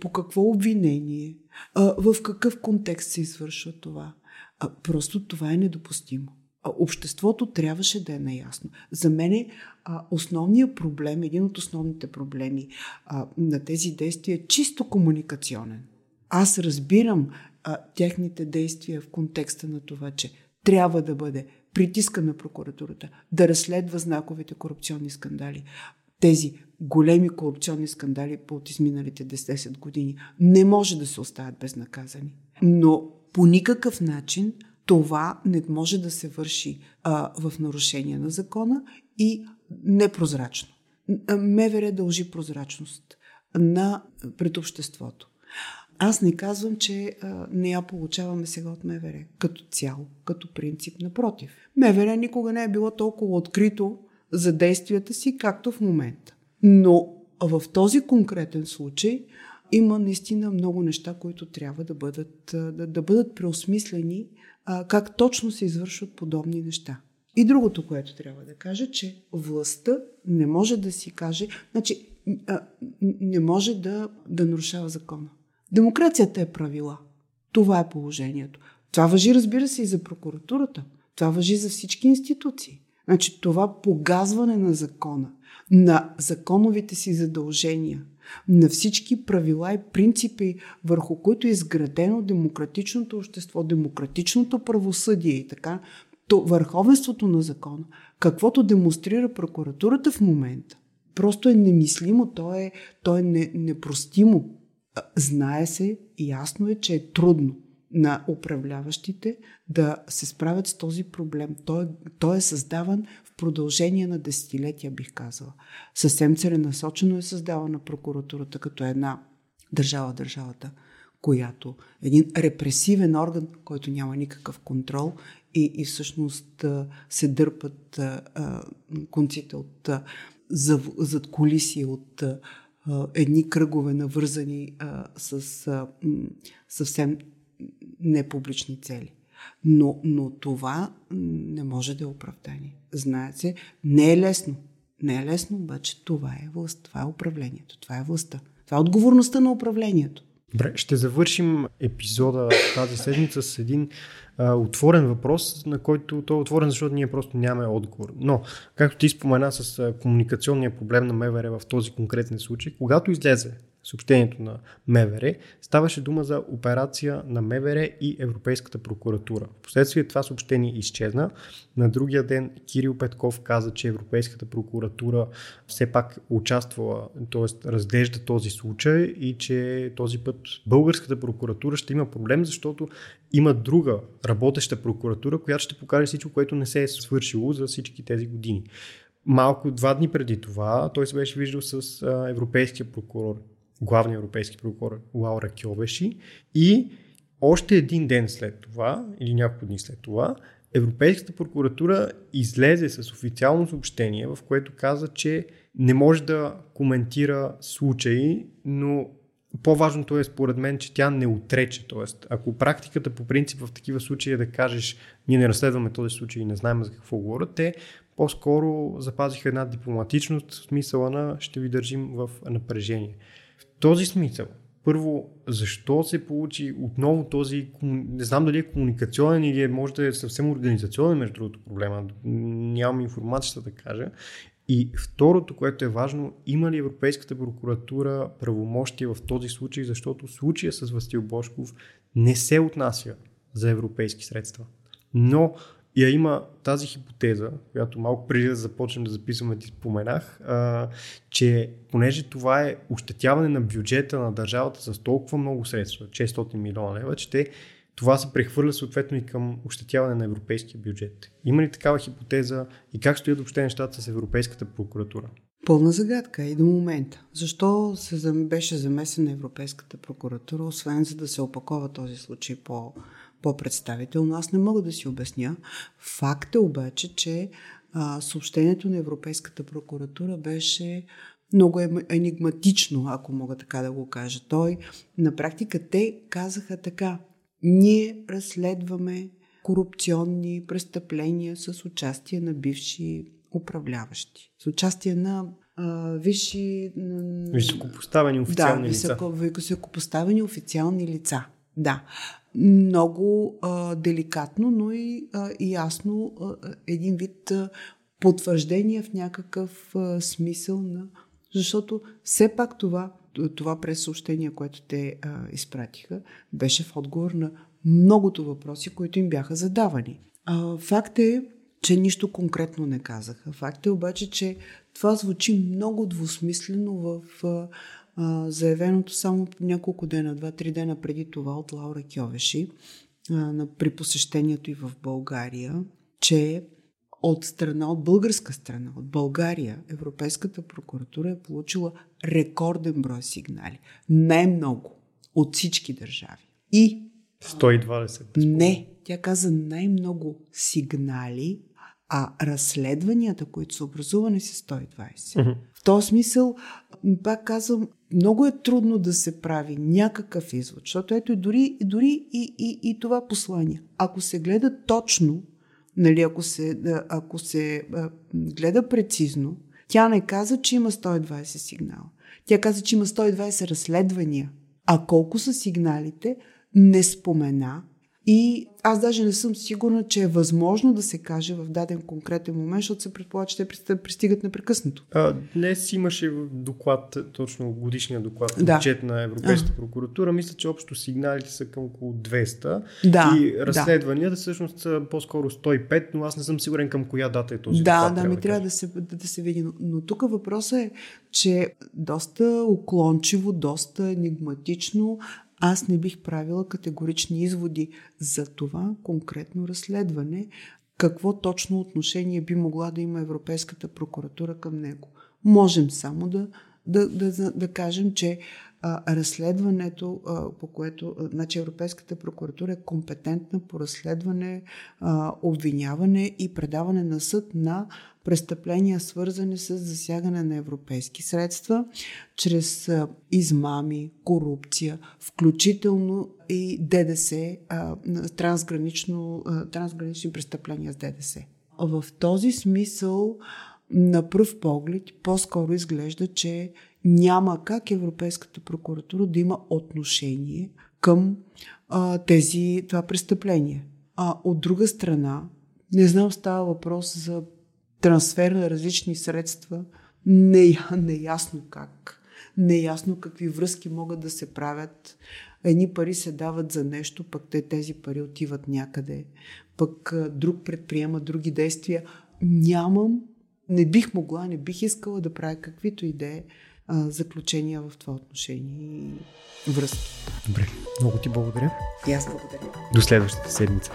По какво обвинение? В какъв контекст се извършва това? Просто това е недопустимо. Обществото трябваше да е наясно. За мен основният проблем, един от основните проблеми на тези действия е чисто комуникационен. Аз разбирам техните действия в контекста на това, че трябва да бъде притискана прокуратурата, да разследва знаковите корупционни скандали. Тези големи корупционни скандали от изминалите 10 години не може да се оставят безнаказани. Но по никакъв начин това не може да се върши в нарушение на закона и непрозрачно. МВР дължи прозрачност пред обществото. Аз не казвам, че не я получаваме сега от МВР като цяло, като принцип. Напротив, МВР никога не е било толкова открито за действията си, както в момента. Но в този конкретен случай има наистина много неща, които трябва да бъдат преосмислени, как точно се извършват подобни неща. И другото, което трябва да кажа, че властта не може да си каже, значи не може да нарушава закона. Демокрацията е правила. Това е положението. Това важи, разбира се, и за прокуратурата. Това важи за всички институции. Значи това погазване на закона, на законовите си задължения, на всички правила и принципи, върху които е изградено демократичното общество, демократичното правосъдие и така, то върховенството на закона, каквото демонстрира прокуратурата в момента, просто е немислимо, то е непростимо. Знае се, ясно е, че е трудно на управляващите да се справят с този проблем. Той е създаван в продължение на десетилетия, бих казала. Съвсем целенасочено е създавана прокуратурата като една държавата, която един репресивен орган, който няма никакъв контрол и всъщност се дърпат конците от зад кулиси, от едни кръгове навързани с съвсем непублични цели. Но това не може да е оправдание. Знаете се, не е лесно. Не е лесно, обаче това е власт, това е управлението, това е властта. Това е отговорността на управлението. Добре, ще завършим епизода тази седмица с един отворен въпрос, на който той е отворен, защото ние просто нямаме отговор. Но, както ти спомена с комуникационния проблем на МВР в този конкретен случай, когато излезе съобщението на МВР, ставаше дума за операция на МВР и Европейската прокуратура. Впоследствие това съобщение изчезна. На другия ден Кирил Петков каза, че Европейската прокуратура все пак участвала, т.е. разглежда този случай и че този път българската прокуратура ще има проблем, защото има друга работеща прокуратура, която ще покаже всичко, което не се е свършило за всички тези години. Малко 2 дни преди това той се беше виждал с европейския прокурор, главния европейски прокурор Лаура Кьовеши, и още един ден след това, или няколко дни след това, Европейската прокуратура излезе с официално съобщение, в което каза, че не може да коментира случаи, но по-важното е според мен, че тя не отрече. Тоест, ако практиката по принцип в такива случаи е да кажеш, ние не разследваме този случай и не знаем за какво говорят, те по-скоро запазиха една дипломатичност в смисъла на ще ви държим в напрежение. Този смисъл, първо, защо се получи отново този, не знам дали е комуникационен или може да е съвсем организационен, между другото, проблема, нямам информацията да кажа. И второто, което е важно, има ли Европейската прокуратура правомощие в този случай, защото случая с Васил Божков не се отнася за европейски средства. Но я има тази хипотеза, която малко преди да започнем да записваме, ти споменах, че понеже това е ощетяване на бюджета на държавата с толкова много средства, 600 милиона лева, че това се прехвърля съответно и към ощетяване на европейския бюджет. Има ли такава хипотеза и как стоят въобще нещата с Европейската прокуратура? Пълна загадка и до момента. Защо се беше замесена Европейската прокуратура, освен за да се опакова този случай по-представително? Аз не мога да си обясня. Факт е обаче, че съобщението на Европейската прокуратура беше много енигматично, ако мога така да го кажа. Той на практика те казаха така: ние разследваме корупционни престъпления с участие на бивши управляващи, с участие на висши... Високопоставени официални лица. Да, високопоставени официални лица. Да, много деликатно, но и ясно един вид потвърждение в някакъв смисъл на... Защото все пак това пресъобщение, което те изпратиха, беше в отговор на многото въпроси, които им бяха задавани. Факт е, че нищо конкретно не казаха. Факт е обаче, че това звучи много двусмислено в заявеното само няколко дена, 2-3 дена преди това от Лаура Кьовеши при посещението и в България, че от българска страна, от България, Европейската прокуратура е получила рекорден брой сигнали. Най-много от всички държави. И 120. Не, тя каза най-много сигнали, а разследванията, които са образувани, са 120. Mm-hmm. В този смисъл, пак казвам, много е трудно да се прави някакъв извод, защото ето дори и това послание. Ако се гледа точно нали, ако се гледа прецизно, тя не каза, че има 120 сигнала. Тя каза, че има 120 разследвания. А колко са сигналите, не спомена. И аз даже не съм сигурна, че е възможно да се каже в даден конкретен момент, защото се предполага, че те пристигат непрекъснато. Днес имаше доклад, точно годишния доклад, отчет на Европейската прокуратура. Мисля, че общо сигналите са към около 200. Да, и разследванията всъщност са по-скоро 105, но аз не съм сигурен към коя дата е този доклад. Да, трябва да се види. Но тук въпросът е, че доста уклончиво, доста енигматично, аз не бих правила категорични изводи за това конкретно разследване, какво точно отношение би могла да има Европейската прокуратура към него. Можем само да кажем, че разследването, по което значи Европейската прокуратура е компетентна по разследване, обвиняване и предаване на съд на престъпления, свързани с засягане на европейски средства, чрез измами, корупция, включително и ДДС, трансгранични престъпления с ДДС. В този смисъл, на пръв поглед, по-скоро изглежда, че няма как Европейската прокуратура да има отношение към това престъпление. От друга страна, не знам, става въпрос за трансфер на различни средства, неясно как, неясно какви връзки могат да се правят. Едни пари се дават за нещо, пък тези пари отиват някъде, пък друг предприема други действия. Не бих могла, не бих искала да правя каквито идеи заключения в това отношение и връзки. Добре, много ти благодаря. И аз благодаря. До следващата седмица.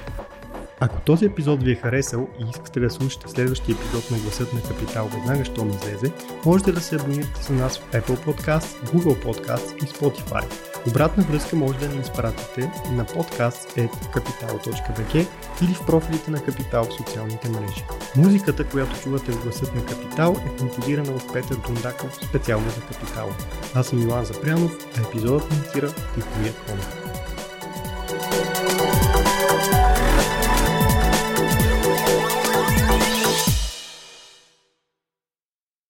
Ако този епизод ви е харесал и искате да слушате следващия епизод на Гласът на Капитал веднага, щом излезе, можете да се абонирате за нас в Apple Podcast, Google Podcast и Spotify. Обратна връзка може да ни изпратите на podcast@capital.bg или в профилите на Капитал в социалните мрежи. Музиката, която чувате в Гласът на Капитал, е композирана от Петър Дундаков специално за Капитал. Аз съм Йоан Запрянов, а епизодът монтира Тихомир Хомов.